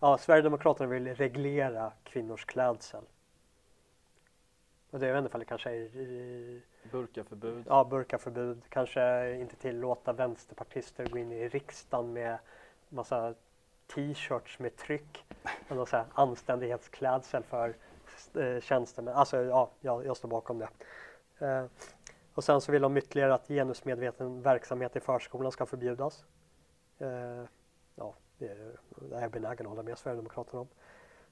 Ja, Sverigedemokraterna vill reglera kvinnors klädsel. Och det är i alla fall kanske burkaförbud. Ja, burkaförbud. Kanske inte tillåta vänsterpartister gå in i riksdagen med massa t-shirts med tryck. Eller så här anständighetsklädsel för tjänstemän. Alltså ja, jag står bakom det. Och sen så vill de ytterligare att genusmedveten verksamhet i förskolan ska förbjudas. Det är jag benägen att hålla med Sverigedemokraterna om.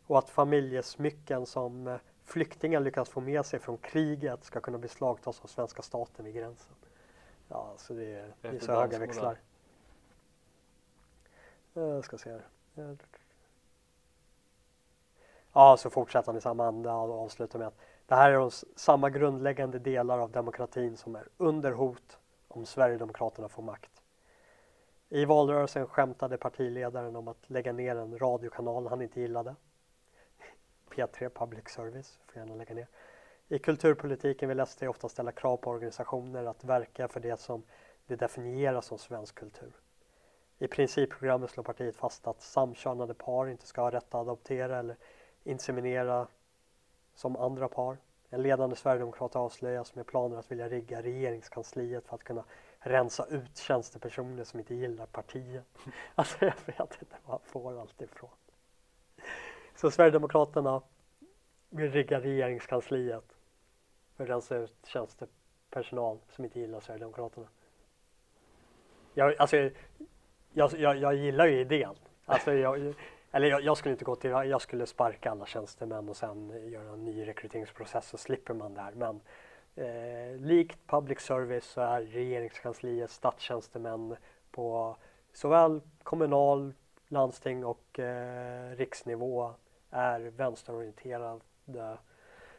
Och att familjesmycken som flyktingar lyckas få med sig från kriget ska kunna beslagtas av svenska staten vid gränsen. Ja, så det är så höga växlar. Jag ska se här. Ja, så fortsätter han i samma anda och avslutar med att det här är samma grundläggande delar av demokratin som är under hot om Sverigedemokraterna får makt. I valrörelsen skämtade partiledaren om att lägga ner en radiokanal han inte gillade. P3 Public Service får gärna lägga ner. I kulturpolitiken vill SD ofta ställa krav på organisationer att verka för det som det definieras som svensk kultur. I principprogrammet slår partiet fast att samkönade par inte ska ha rätt att adoptera eller inseminera som andra par. En ledande sverigedemokrat avslöjas med planer att vilja rigga regeringskansliet för att kunna rensa ut tjänstepersoner som inte gillar partiet. Alltså jag vet inte vad han får allt ifrån. Så Sverigedemokraterna vill rigga regeringskansliet för att rensa ut tjänstepersonal som inte gillar Sverigedemokraterna. Jag gillar ju idén. Alltså jag skulle inte gå till, jag skulle sparka alla tjänstemän och sen göra en ny rekryteringsprocess så slipper man där. Men likt public service så är regeringskansliet statstjänstemän på såväl kommunal, landsting och riksnivå är vänsterorienterade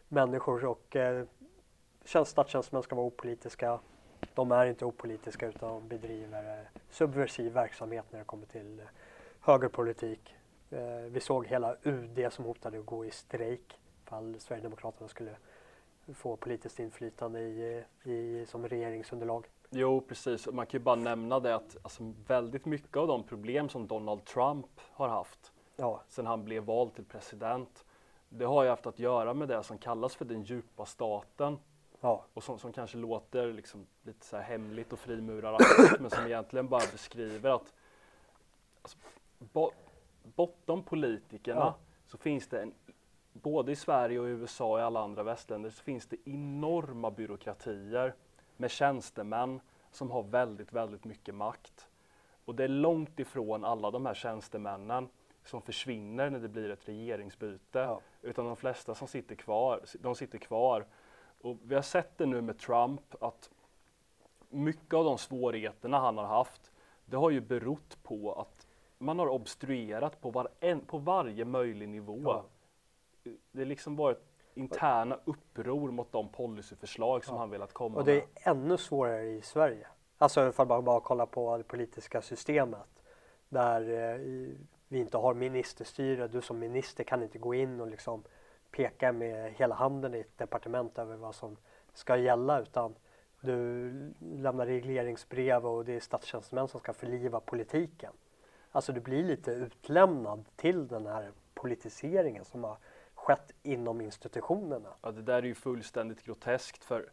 människor och statstjänstemän ska vara opolitiska. De är inte opolitiska utan de bedriver subversiv verksamhet när det kommer till högerpolitik. Vi såg hela UD som hotade att gå i strejk ifall Sverigedemokraterna skulle få politiskt inflytande som regeringsunderlag. Jo, precis. Man kan ju bara nämna det att alltså, väldigt mycket av de problem som Donald Trump har haft sedan han blev vald till president, det har ju haft att göra med det som kallas för den djupa staten. Ja. Och som kanske låter liksom, lite så här hemligt och frimuraktigt men som egentligen bara beskriver att alltså, bortom politikerna så finns det en både i Sverige och i USA och i alla andra västländer så finns det enorma byråkratier med tjänstemän, som har väldigt, väldigt mycket makt. Och det är långt ifrån alla de här tjänstemännen som försvinner när det blir ett regeringsbyte. Ja. Utan de flesta som sitter kvar, de sitter kvar. Och vi har sett det nu med Trump att mycket av de svårigheterna han har haft, det har ju berott på att man har obstruerat på varje möjlig nivå. Ja. Det har liksom varit interna uppror mot de policyförslag som han velat komma med. Och det är ännu svårare i Sverige. Alltså ifall man bara kollar på det politiska systemet där vi inte har ministerstyre. Du som minister kan inte gå in och liksom peka med hela handen i ett departement över vad som ska gälla, utan du lämnar regleringsbrev och det är statstjänstemän som ska förliva politiken. Alltså du blir lite utlämnad till den här politiseringen som har skett inom institutionerna. Ja, det där är ju fullständigt groteskt, för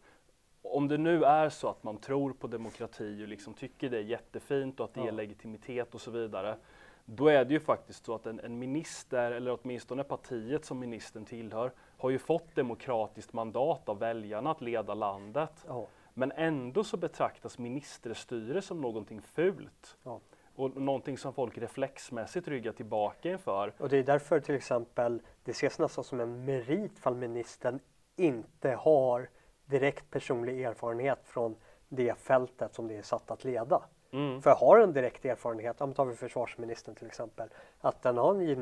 om det nu är så att man tror på demokrati och liksom tycker det är jättefint och att det ger legitimitet och så vidare, då är det ju faktiskt så att en minister, eller åtminstone partiet som ministern tillhör, har ju fått demokratiskt mandat av väljarna att leda landet. Ja. Men ändå så betraktas ministerstyre som någonting fult. Ja. Och någonting som folk reflexmässigt ryggar tillbaka inför. Och det är därför till exempel det ses nästan som en merit fall ministern inte har direkt personlig erfarenhet från det fältet som det är satt att leda. Mm. För har en direkt erfarenhet, om tar vi försvarsministern till exempel, att den har en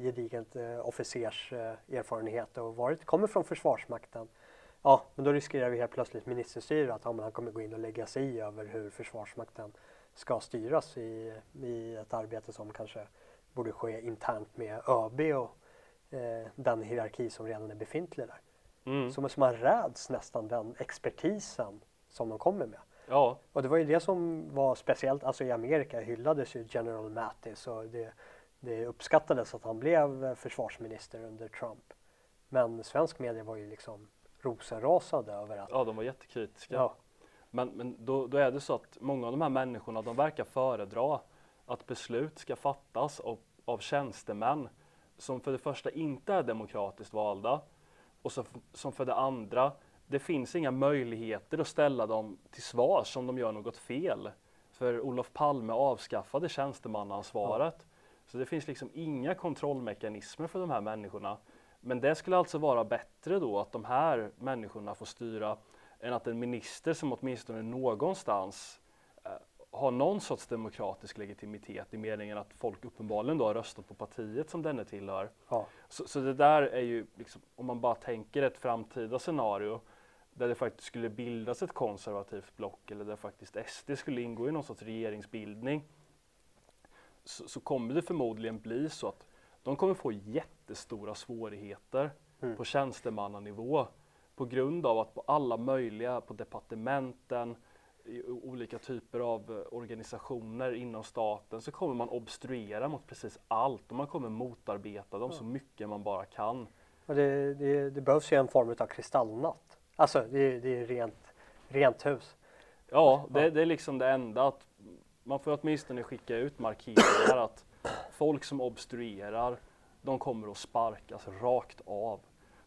gedigen officers erfarenhet och kommer från Försvarsmakten. Ja, men då riskerar vi helt plötsligt ministerstyret att han kommer gå in och lägga sig i över hur Försvarsmakten ska styras i ett arbete som kanske borde ske internt med ÖB och den hierarki som redan är befintlig där. Mm. Som man räds nästan den expertisen som de kommer med. Ja. Och det var ju det som var speciellt, alltså i Amerika hyllades ju General Mattis och det uppskattades att han blev försvarsminister under Trump. Men svensk media var ju liksom rosenrasade över att... Ja, de var jättekritiska. Ja. Men då är det så att många av de här människorna, de verkar föredra att beslut ska fattas av tjänstemän som för det första inte är demokratiskt valda och som för det andra, det finns inga möjligheter att ställa dem till svars om de gör något fel. För Olof Palme avskaffade tjänstemannaansvaret. Ja. Så det finns liksom inga kontrollmekanismer för de här människorna. Men det skulle alltså vara bättre då att de här människorna får styra än att en minister som åtminstone någonstans har någon sorts demokratisk legitimitet i meningen att folk uppenbarligen då har röstat på partiet som denne tillhör. Ja. Så det där är ju, liksom, om man bara tänker ett framtida scenario där det faktiskt skulle bildas ett konservativt block eller där faktiskt SD skulle ingå i någon sorts regeringsbildning, så kommer det förmodligen bli så att de kommer få jättestora svårigheter på tjänstemannanivå på grund av att på alla möjliga, på departementen, i olika typer av organisationer inom staten, så kommer man obstruera mot precis allt och man kommer motarbeta dem så mycket man bara kan. Och det behövs ju en form av kristallnatt. Alltså det är rent hus. Ja, det är liksom det enda att man får åtminstone skicka ut markeringar att folk som obstruerar, de kommer att sparkas rakt av.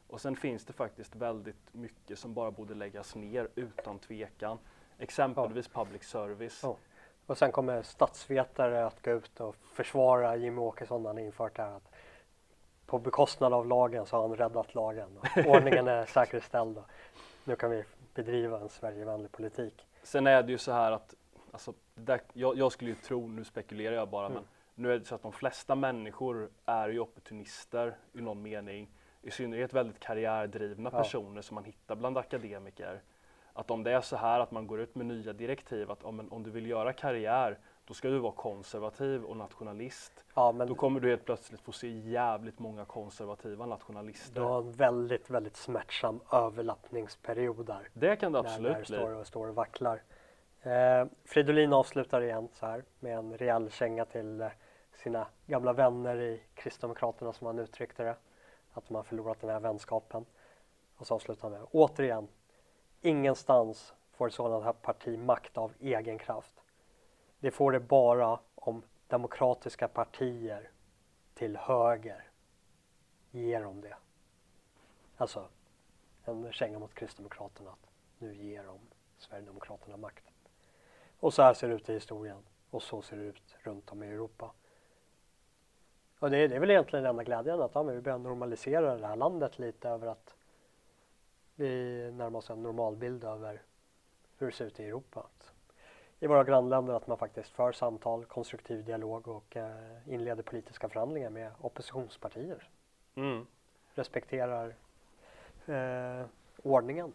Och sen finns det faktiskt väldigt mycket som bara borde läggas ner utan tvekan. Exempelvis public service. Ja. Och sen kommer statsvetare att gå ut och försvara Jimmy Åkesson när han infört det här. Att på bekostnad av lagen så har han räddat lagen. Och ordningen är säkerställd. Och nu kan vi bedriva en Sverigevänlig politik. Sen är det ju så här att, alltså, jag skulle ju tro, nu spekulerar jag bara, men nu är det så att de flesta människor är ju opportunister i någon mening. I synnerhet väldigt karriärdrivna personer som man hittar bland akademiker. Att om det är så här att man går ut med nya direktiv att om du vill göra karriär, då ska du vara konservativ och nationalist. Ja, men då kommer du helt plötsligt få se jävligt många konservativa nationalister. Du har en väldigt, väldigt smärtsam överlappningsperiod där. Det kan det absolut bli. När det står och vacklar. Fridolin avslutar igen så här med en rejäl känga till sina gamla vänner i Kristdemokraterna, som han uttryckte det. Att de har förlorat den här vänskapen. Och så avslutar han med, återigen, ingenstans får ett sådant här parti makt av egen kraft. Det får det bara om demokratiska partier till höger ger om det. Alltså en känga mot Kristdemokraterna att nu ger de Sverigedemokraterna makt. Och så här ser det ut i historien. Och så ser det ut runt om i Europa. Och det är väl egentligen det enda glädjen att vi börjar normalisera det här landet lite över att vi närmar oss en normalbild över hur det ser ut i Europa. I våra grannländer att man faktiskt för samtal, konstruktiv dialog och inleder politiska förhandlingar med oppositionspartier. Mm. Respekterar ordningen.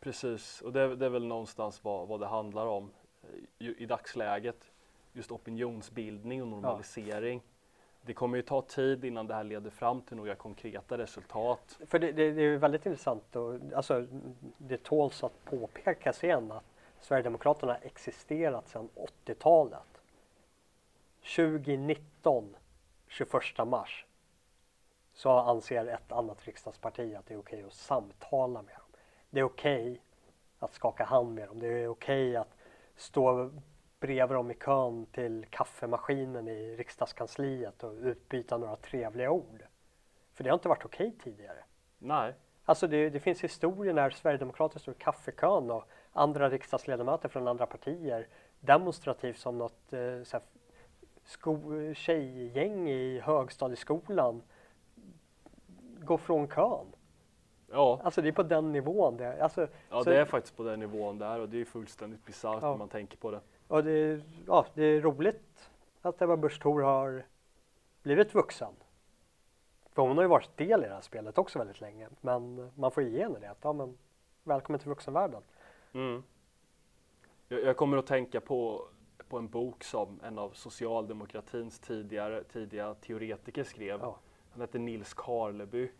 Precis, och det är väl någonstans vad det handlar om i dagsläget. Just opinionsbildning och normalisering. Ja. Det kommer ju ta tid innan det här leder fram till några konkreta resultat. För det är väldigt intressant och alltså, det tåls att påpekas igen att Sverigedemokraterna har existerat sedan 80-talet. 2019, 21 mars, så anser ett annat riksdagsparti att det är okej att samtala med dem. Det är okej att skaka hand med dem. Det är okej att stå bredvid dem i kön till kaffemaskinen i riksdagskansliet och utbyta några trevliga ord. För det har inte varit okej tidigare. Nej. Alltså det finns historier när Sverigedemokrater står i kaffekön och andra riksdagsledamöter från andra partier demonstrativt som något tjejgäng i högstadieskolan går från kön. Ja. Alltså det är på den nivån. Det är faktiskt på den nivån där och det är fullständigt bisarrt när man tänker på det. Och det är roligt att Ebba Busch Thor har blivit vuxen. För hon har ju varit del i det här spelet också väldigt länge. Men man får ju henne det. Att, men välkommen till vuxenvärlden. Mm. Jag kommer att tänka på en bok som en av socialdemokratins tidiga teoretiker skrev. Ja. Han hette Nils Karleby.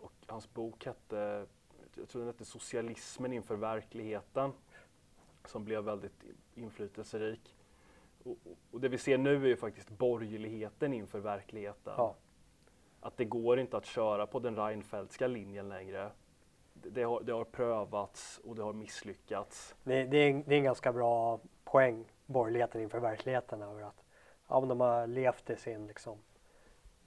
Och hans bok hette, jag tror den hette Socialismen inför verkligheten. Som blev väldigt inflytelserik. Och det vi ser nu är ju faktiskt borgerligheten inför verkligheten. Ja. Att det går inte att köra på den Reinfeldtska linjen längre. Det har prövats och det har misslyckats. Det är en ganska bra poäng, borgerligheten inför verkligheten. Över att, de har levt i sin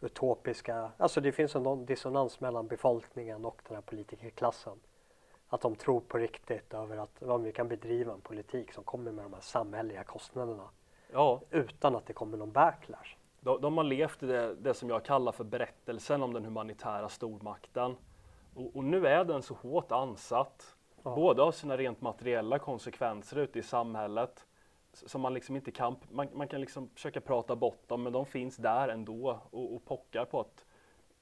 utopiska... Alltså det finns en dissonans mellan befolkningen och den här politikerklassen. Att de tror på riktigt över att vi kan bedriva en politik som kommer med de här samhälleliga kostnaderna. Ja. Utan att det kommer någon backlash. De har levt i det som jag kallar för berättelsen om den humanitära stormakten. Och nu är den så hårt ansatt. Ja. Både av sina rent materiella konsekvenser ute i samhället. Som man inte kan... Man kan försöka prata bort dem. Men de finns där ändå. Och pockar på att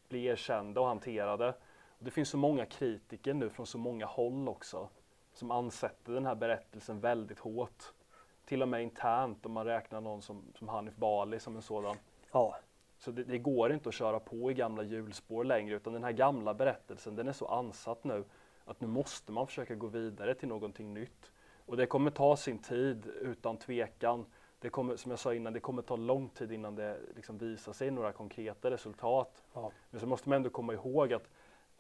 bli erkända och hanterade. Det finns så många kritiker nu från så många håll också som ansätter den här berättelsen väldigt hårt. Till och med internt om man räknar någon som Hanif Bali som en sådan. Ja. Så det går inte att köra på i gamla hjulspår längre utan den här gamla berättelsen den är så ansatt nu att nu måste man försöka gå vidare till någonting nytt. Och det kommer ta sin tid utan tvekan. Det kommer, som jag sa innan, det kommer ta lång tid innan det visar sig några konkreta resultat. Ja. Men så måste man ändå komma ihåg att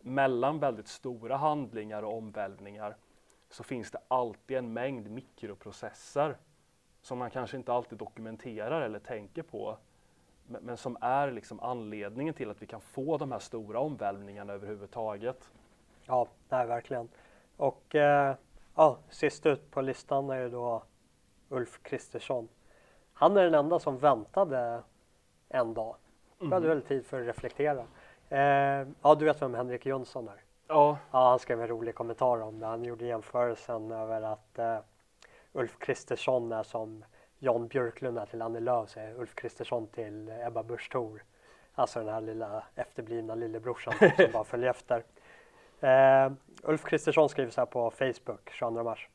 mellan väldigt stora handlingar och omvälvningar så finns det alltid en mängd mikroprocesser som man kanske inte alltid dokumenterar eller tänker på men som är anledningen till att vi kan få de här stora omvälvningarna överhuvudtaget. Ja, det är verkligen. Och sist ut på listan är ju då Ulf Kristersson. Han är den enda som väntade en dag. Han hade väl tid för att reflektera. Du vet vem Henrik Jönsson är. Ja. Ja, han skrev en rolig kommentar om det. Han gjorde jämförelsen över att Ulf Kristersson är som Jan Björklund är till Annie Lööf, säger Ulf Kristersson till Ebba Busch Thor. Alltså den här lilla efterblivna lillebrorsan som bara följer efter. Ulf Kristersson skriver så här på Facebook 22 mars.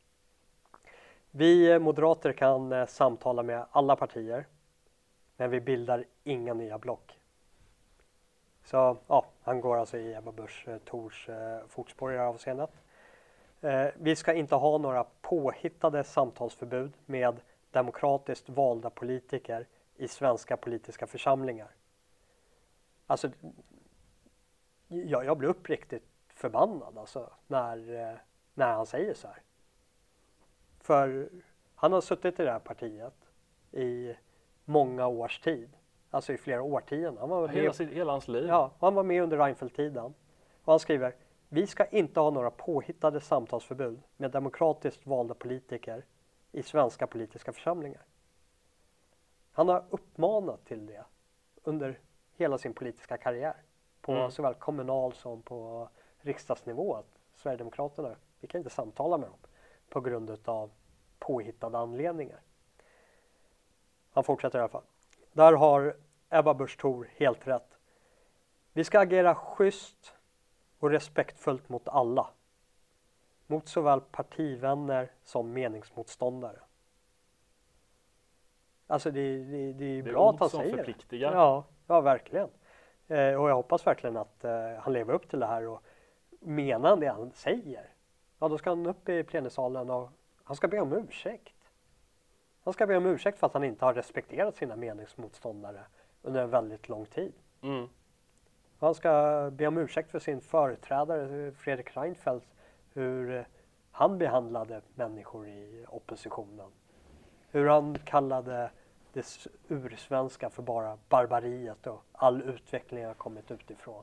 Vi moderater kan samtala med alla partier, men vi bildar inga nya block. Så han går alltså i Ebba Busch Thors fotspår i det här avseendet. Vi ska inte ha några påhittade samtalsförbud med demokratiskt valda politiker i svenska politiska församlingar. Alltså, jag blir uppriktigt förbannad när han säger så här. För han har suttit i det här partiet i många års tid. Alltså i flera årtionden. Han var hela hans liv. Ja, han var med under Reinfeldt-tiden. Och han skriver, vi ska inte ha några påhittade samtalsförbud med demokratiskt valda politiker i svenska politiska församlingar. Han har uppmanat till det under hela sin politiska karriär. På såväl kommunal som på riksdagsnivå. Att Sverigedemokraterna, vi kan inte samtala med dem på grund av påhittade anledningar. Han fortsätter i alla fall. Där har Ebba Busch Thor helt rätt. Vi ska agera schysst och respektfullt mot alla. Mot såväl partivänner som meningsmotståndare. Alltså det är bra att han säger det. Ja, verkligen. Och jag hoppas verkligen att han lever upp till det här och menar det han säger. Ja, då ska han upp i plenisalen och han ska be om ursäkt. Han ska be om ursäkt för att han inte har respekterat sina meningsmotståndare under en väldigt lång tid. Mm. Han ska be om ursäkt för sin företrädare Fredrik Reinfeldt, hur han behandlade människor i oppositionen. Hur han kallade det ursvenska för bara barbariet och all utveckling har kommit utifrån.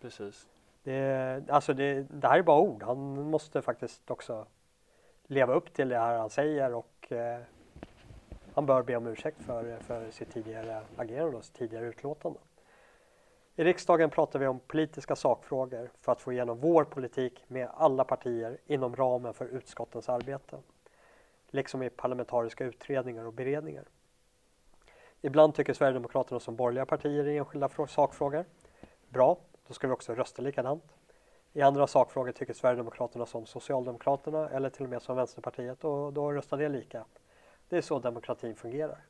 Precis. Det här är bara ord. Han måste faktiskt också leva upp till det här han säger och han bör be om ursäkt för sitt tidigare agerande och sitt tidigare utlåtande. I riksdagen pratar vi om politiska sakfrågor för att få igenom vår politik med alla partier inom ramen för utskottens arbete. Liksom i parlamentariska utredningar och beredningar. Ibland tycker Sverigedemokraterna som borgerliga partier i enskilda sakfrågor. Bra, då ska vi också rösta likadant. I andra sakfrågor tycker Sverigedemokraterna som Socialdemokraterna eller till och med som Vänsterpartiet och då röstar det lika. Det är så demokratin fungerar.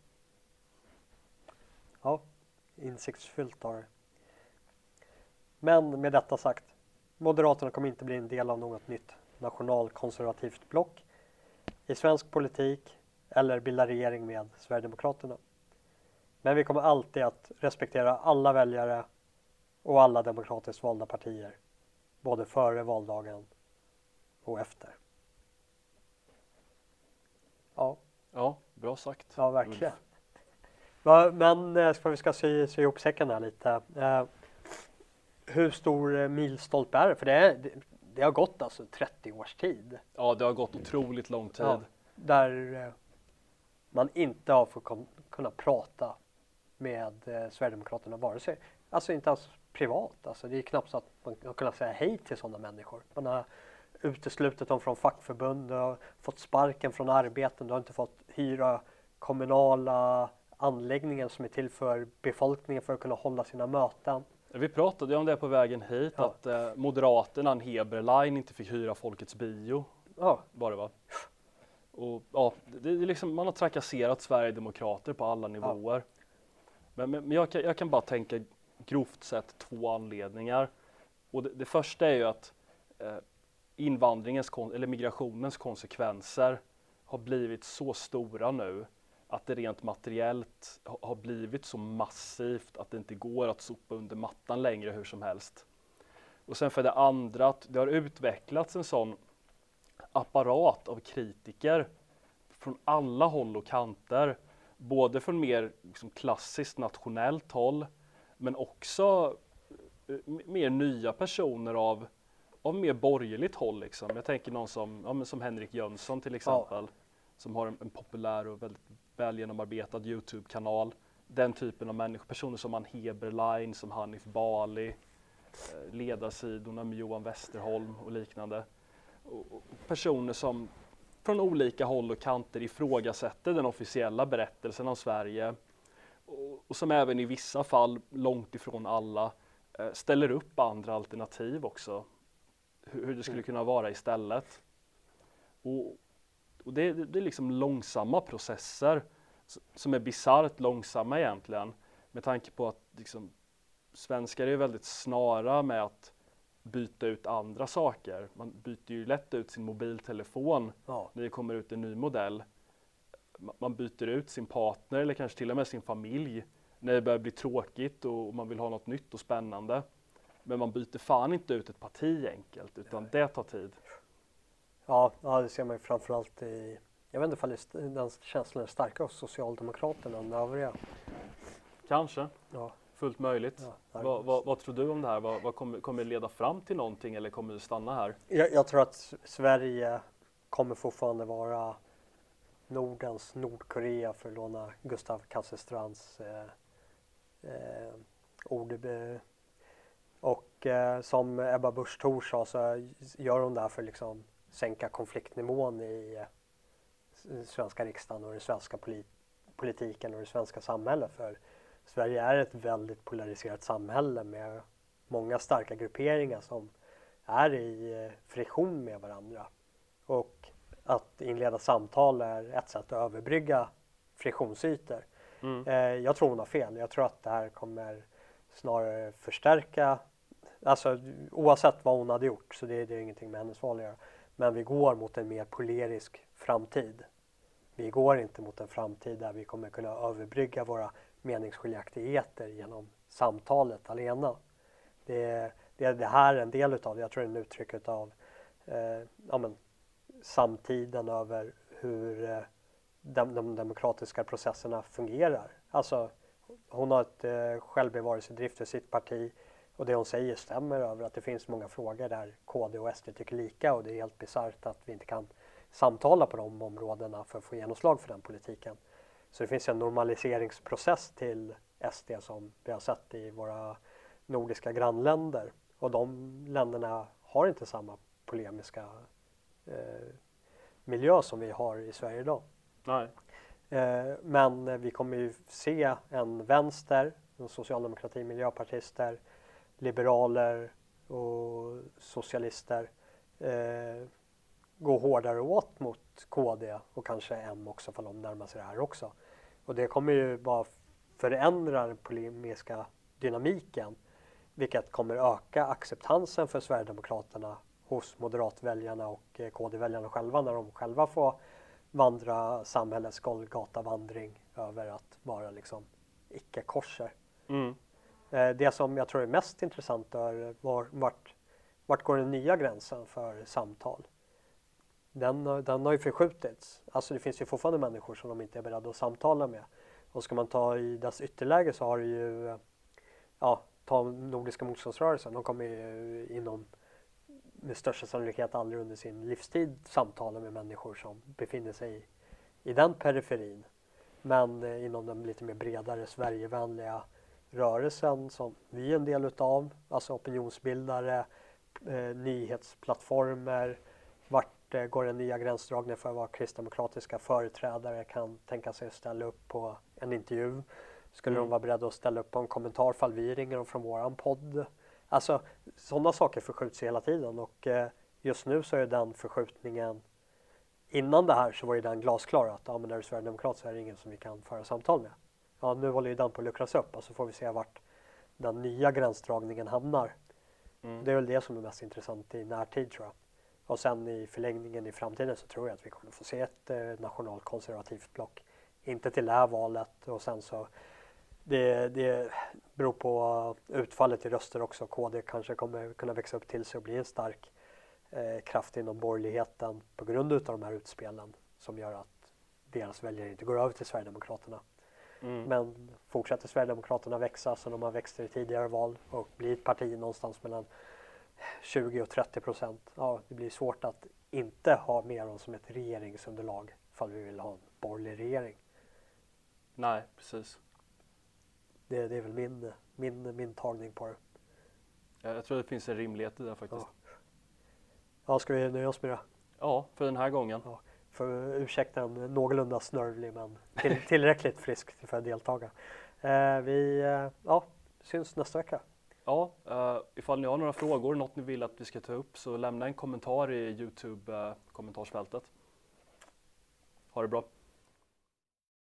Ja, insiktsfullt har det. Men med detta sagt, Moderaterna kommer inte bli en del av något nytt nationalkonservativt block i svensk politik eller bilda regering med Sverigedemokraterna. Men vi kommer alltid att respektera alla väljare och alla demokratiskt valda partier, både före valdagen och efter. Ja, bra sagt. Ja, verkligen. Men vi ska sy ihop säcken här lite. Hur stor milstolpe är det? För det har gått alltså 30 års tid. Ja, det har gått otroligt lång tid. Ja, där man inte har fått kunna prata med Sverigedemokraterna vare sig. Alltså inte alls privat. Alltså, det är knappt så att man har kunnat säga hej till sådana människor. Man har uteslutit dem från fackförbund och fått sparken från arbeten. Du har inte fått hyra kommunala anläggningar som är till för befolkningen för att kunna hålla sina möten. Vi pratade ju om det på vägen hit, att Moderaterna, en Heberlein, inte fick hyra folkets bio. Ja. Var det va? Och, det är liksom, man har trakasserat Sverigedemokrater på alla nivåer. Ja. Men jag kan bara tänka grovt sett två anledningar. Och det första är ju att invandringens eller migrationens konsekvenser har blivit så stora nu. Att det rent materiellt har blivit så massivt att det inte går att sopa under mattan längre hur som helst. Och sen för det andra att det har utvecklats en sån apparat av kritiker från alla håll och kanter. Både från mer liksom klassiskt nationellt håll men också mer nya personer av mer borgerligt håll. Liksom. Jag tänker någon som Henrik Jönsson till exempel. Ja. Som har en populär och väldigt väl genomarbetad YouTube-kanal. Den typen av människor, personer som Ann Heberlein, som Hanif Bali, ledarsidorna med Johan Westerholm och liknande. Och personer som från olika håll och kanter ifrågasätter den officiella berättelsen om Sverige och som även i vissa fall, långt ifrån alla, ställer upp andra alternativ också. Hur det skulle kunna vara istället. Och det är liksom långsamma processer som är bisarrt långsamma egentligen. Med tanke på att liksom, svenskar är väldigt snara med att byta ut andra saker. Man byter ju lätt ut sin mobiltelefon när det kommer ut en ny modell. Man byter ut sin partner eller kanske till och med sin familj när det börjar bli tråkigt och man vill ha något nytt och spännande. Men man byter fan inte ut ett parti enkelt utan det tar tid. Ja, det ser man ju framförallt i, jag vet inte om den känslan är starka hos Socialdemokraterna än övriga. Kanske, fullt möjligt. Ja, vad tror du om det här? Vad kommer det leda fram till någonting eller kommer det stanna här? Jag tror att Sverige kommer fortfarande vara Nordens Nordkorea, för att låna Gustav Kassestrands ord. Och som Ebba Busch Thor sa, så gör hon det här för att liksom sänka konfliktnivån i svenska riksdagen och den svenska politiken och det svenska samhället. För Sverige är ett väldigt polariserat samhälle med många starka grupperingar som är i friktion med varandra. Och att inleda samtal är ett sätt att överbrygga friktionsytor. Mm. Jag tror hon har fel. Jag tror att det här kommer snarare förstärka, alltså oavsett vad hon hade gjort, så det är ingenting med hennes val att göra. Men vi går mot en mer polarisk framtid. Vi går inte mot en framtid där vi kommer kunna överbrygga våra meningsskiljaktigheter genom samtalet alena. Det här är en del utav det. Jag tror det är en uttryck utav samtiden över hur de demokratiska processerna fungerar. Alltså hon har ett självbevarelsedrift för sitt parti, och det hon säger stämmer över att det finns många frågor där KD och SD tycker lika, och det är helt bisarrt att vi inte kan samtala på de områdena för att få genomslag för den politiken. Så det finns en normaliseringsprocess till SD som vi har sett i våra nordiska grannländer, och de länderna har inte samma polemiska miljö som vi har i Sverige idag. Nej. Men vi kommer ju se en vänster, en socialdemokrati, miljöpartister, liberaler och socialister gå hårdare åt mot KD och kanske M också, för de närmar sig det här också. Och det kommer ju bara förändra den polemiska dynamiken, vilket kommer öka acceptansen för Sverigedemokraterna hos moderatväljarna och KD-väljarna själva, när de själva får vandra samhällets Golgata-vandring över att vara liksom icke-korser. Mm. Det som jag tror är mest intressant är vart går den nya gränsen för samtal. Den har ju förskjutits. Alltså det finns ju fortfarande människor som de inte är beredda att samtala med. Och ska man ta i dess ytterläge, så har det ju, ta nordiska motståndsrörelsen. De kommer ju med största sannolikhet aldrig under sin livstid samtala med människor som befinner sig i den periferin. Men inom den lite mer bredare Sverigevänliga rörelsen som vi är en del utav, alltså opinionsbildare, nyhetsplattformer, vart går den nya gränsdragningen för vad kristdemokratiska företrädare kan tänka sig ställa upp på en intervju? Skulle de vara beredda att ställa upp på en kommentar fall vi ringer dem från våran podd? Alltså sådana saker förskjuts hela tiden, och just nu så är den förskjutningen, innan det här så var ju den glasklar att när du är sverigedemokrat så är det ingen som vi kan föra samtal med. Ja, nu håller ju den på att luckras upp, och så får vi se vart den nya gränsdragningen hamnar. Mm. Det är väl det som är mest intressant i närtid, tror jag. Och sen i förlängningen i framtiden så tror jag att vi kommer få se ett nationalkonservativt block. Inte till det här valet, och sen så det beror på utfallet i röster också. KD kanske kommer kunna växa upp till sig och bli en stark kraft inom borgerligheten på grund av de här utspelen som gör att deras väljare inte går över till Sverigedemokraterna. Mm. Men fortsätter Sverigedemokraterna växa som de har växt i tidigare val och blir ett parti någonstans mellan 20-30%. Ja, det blir svårt att inte ha med dem som ett regeringsunderlag ifall vi vill ha en borgerlig regering. Nej, precis. Det är väl min tagning på det. Ja, jag tror det finns en rimlighet i det faktiskt. Ja, ska vi nöja oss med det? Ja, för den här gången. Ja, för ursäkta en någorlunda snörvlig, men tillräckligt frisk för att deltaga. Vi syns nästa vecka. Ja, ifall ni har några frågor, något ni vill att vi ska ta upp, så lämna en kommentar i YouTube-kommentarsfältet. Ha det bra.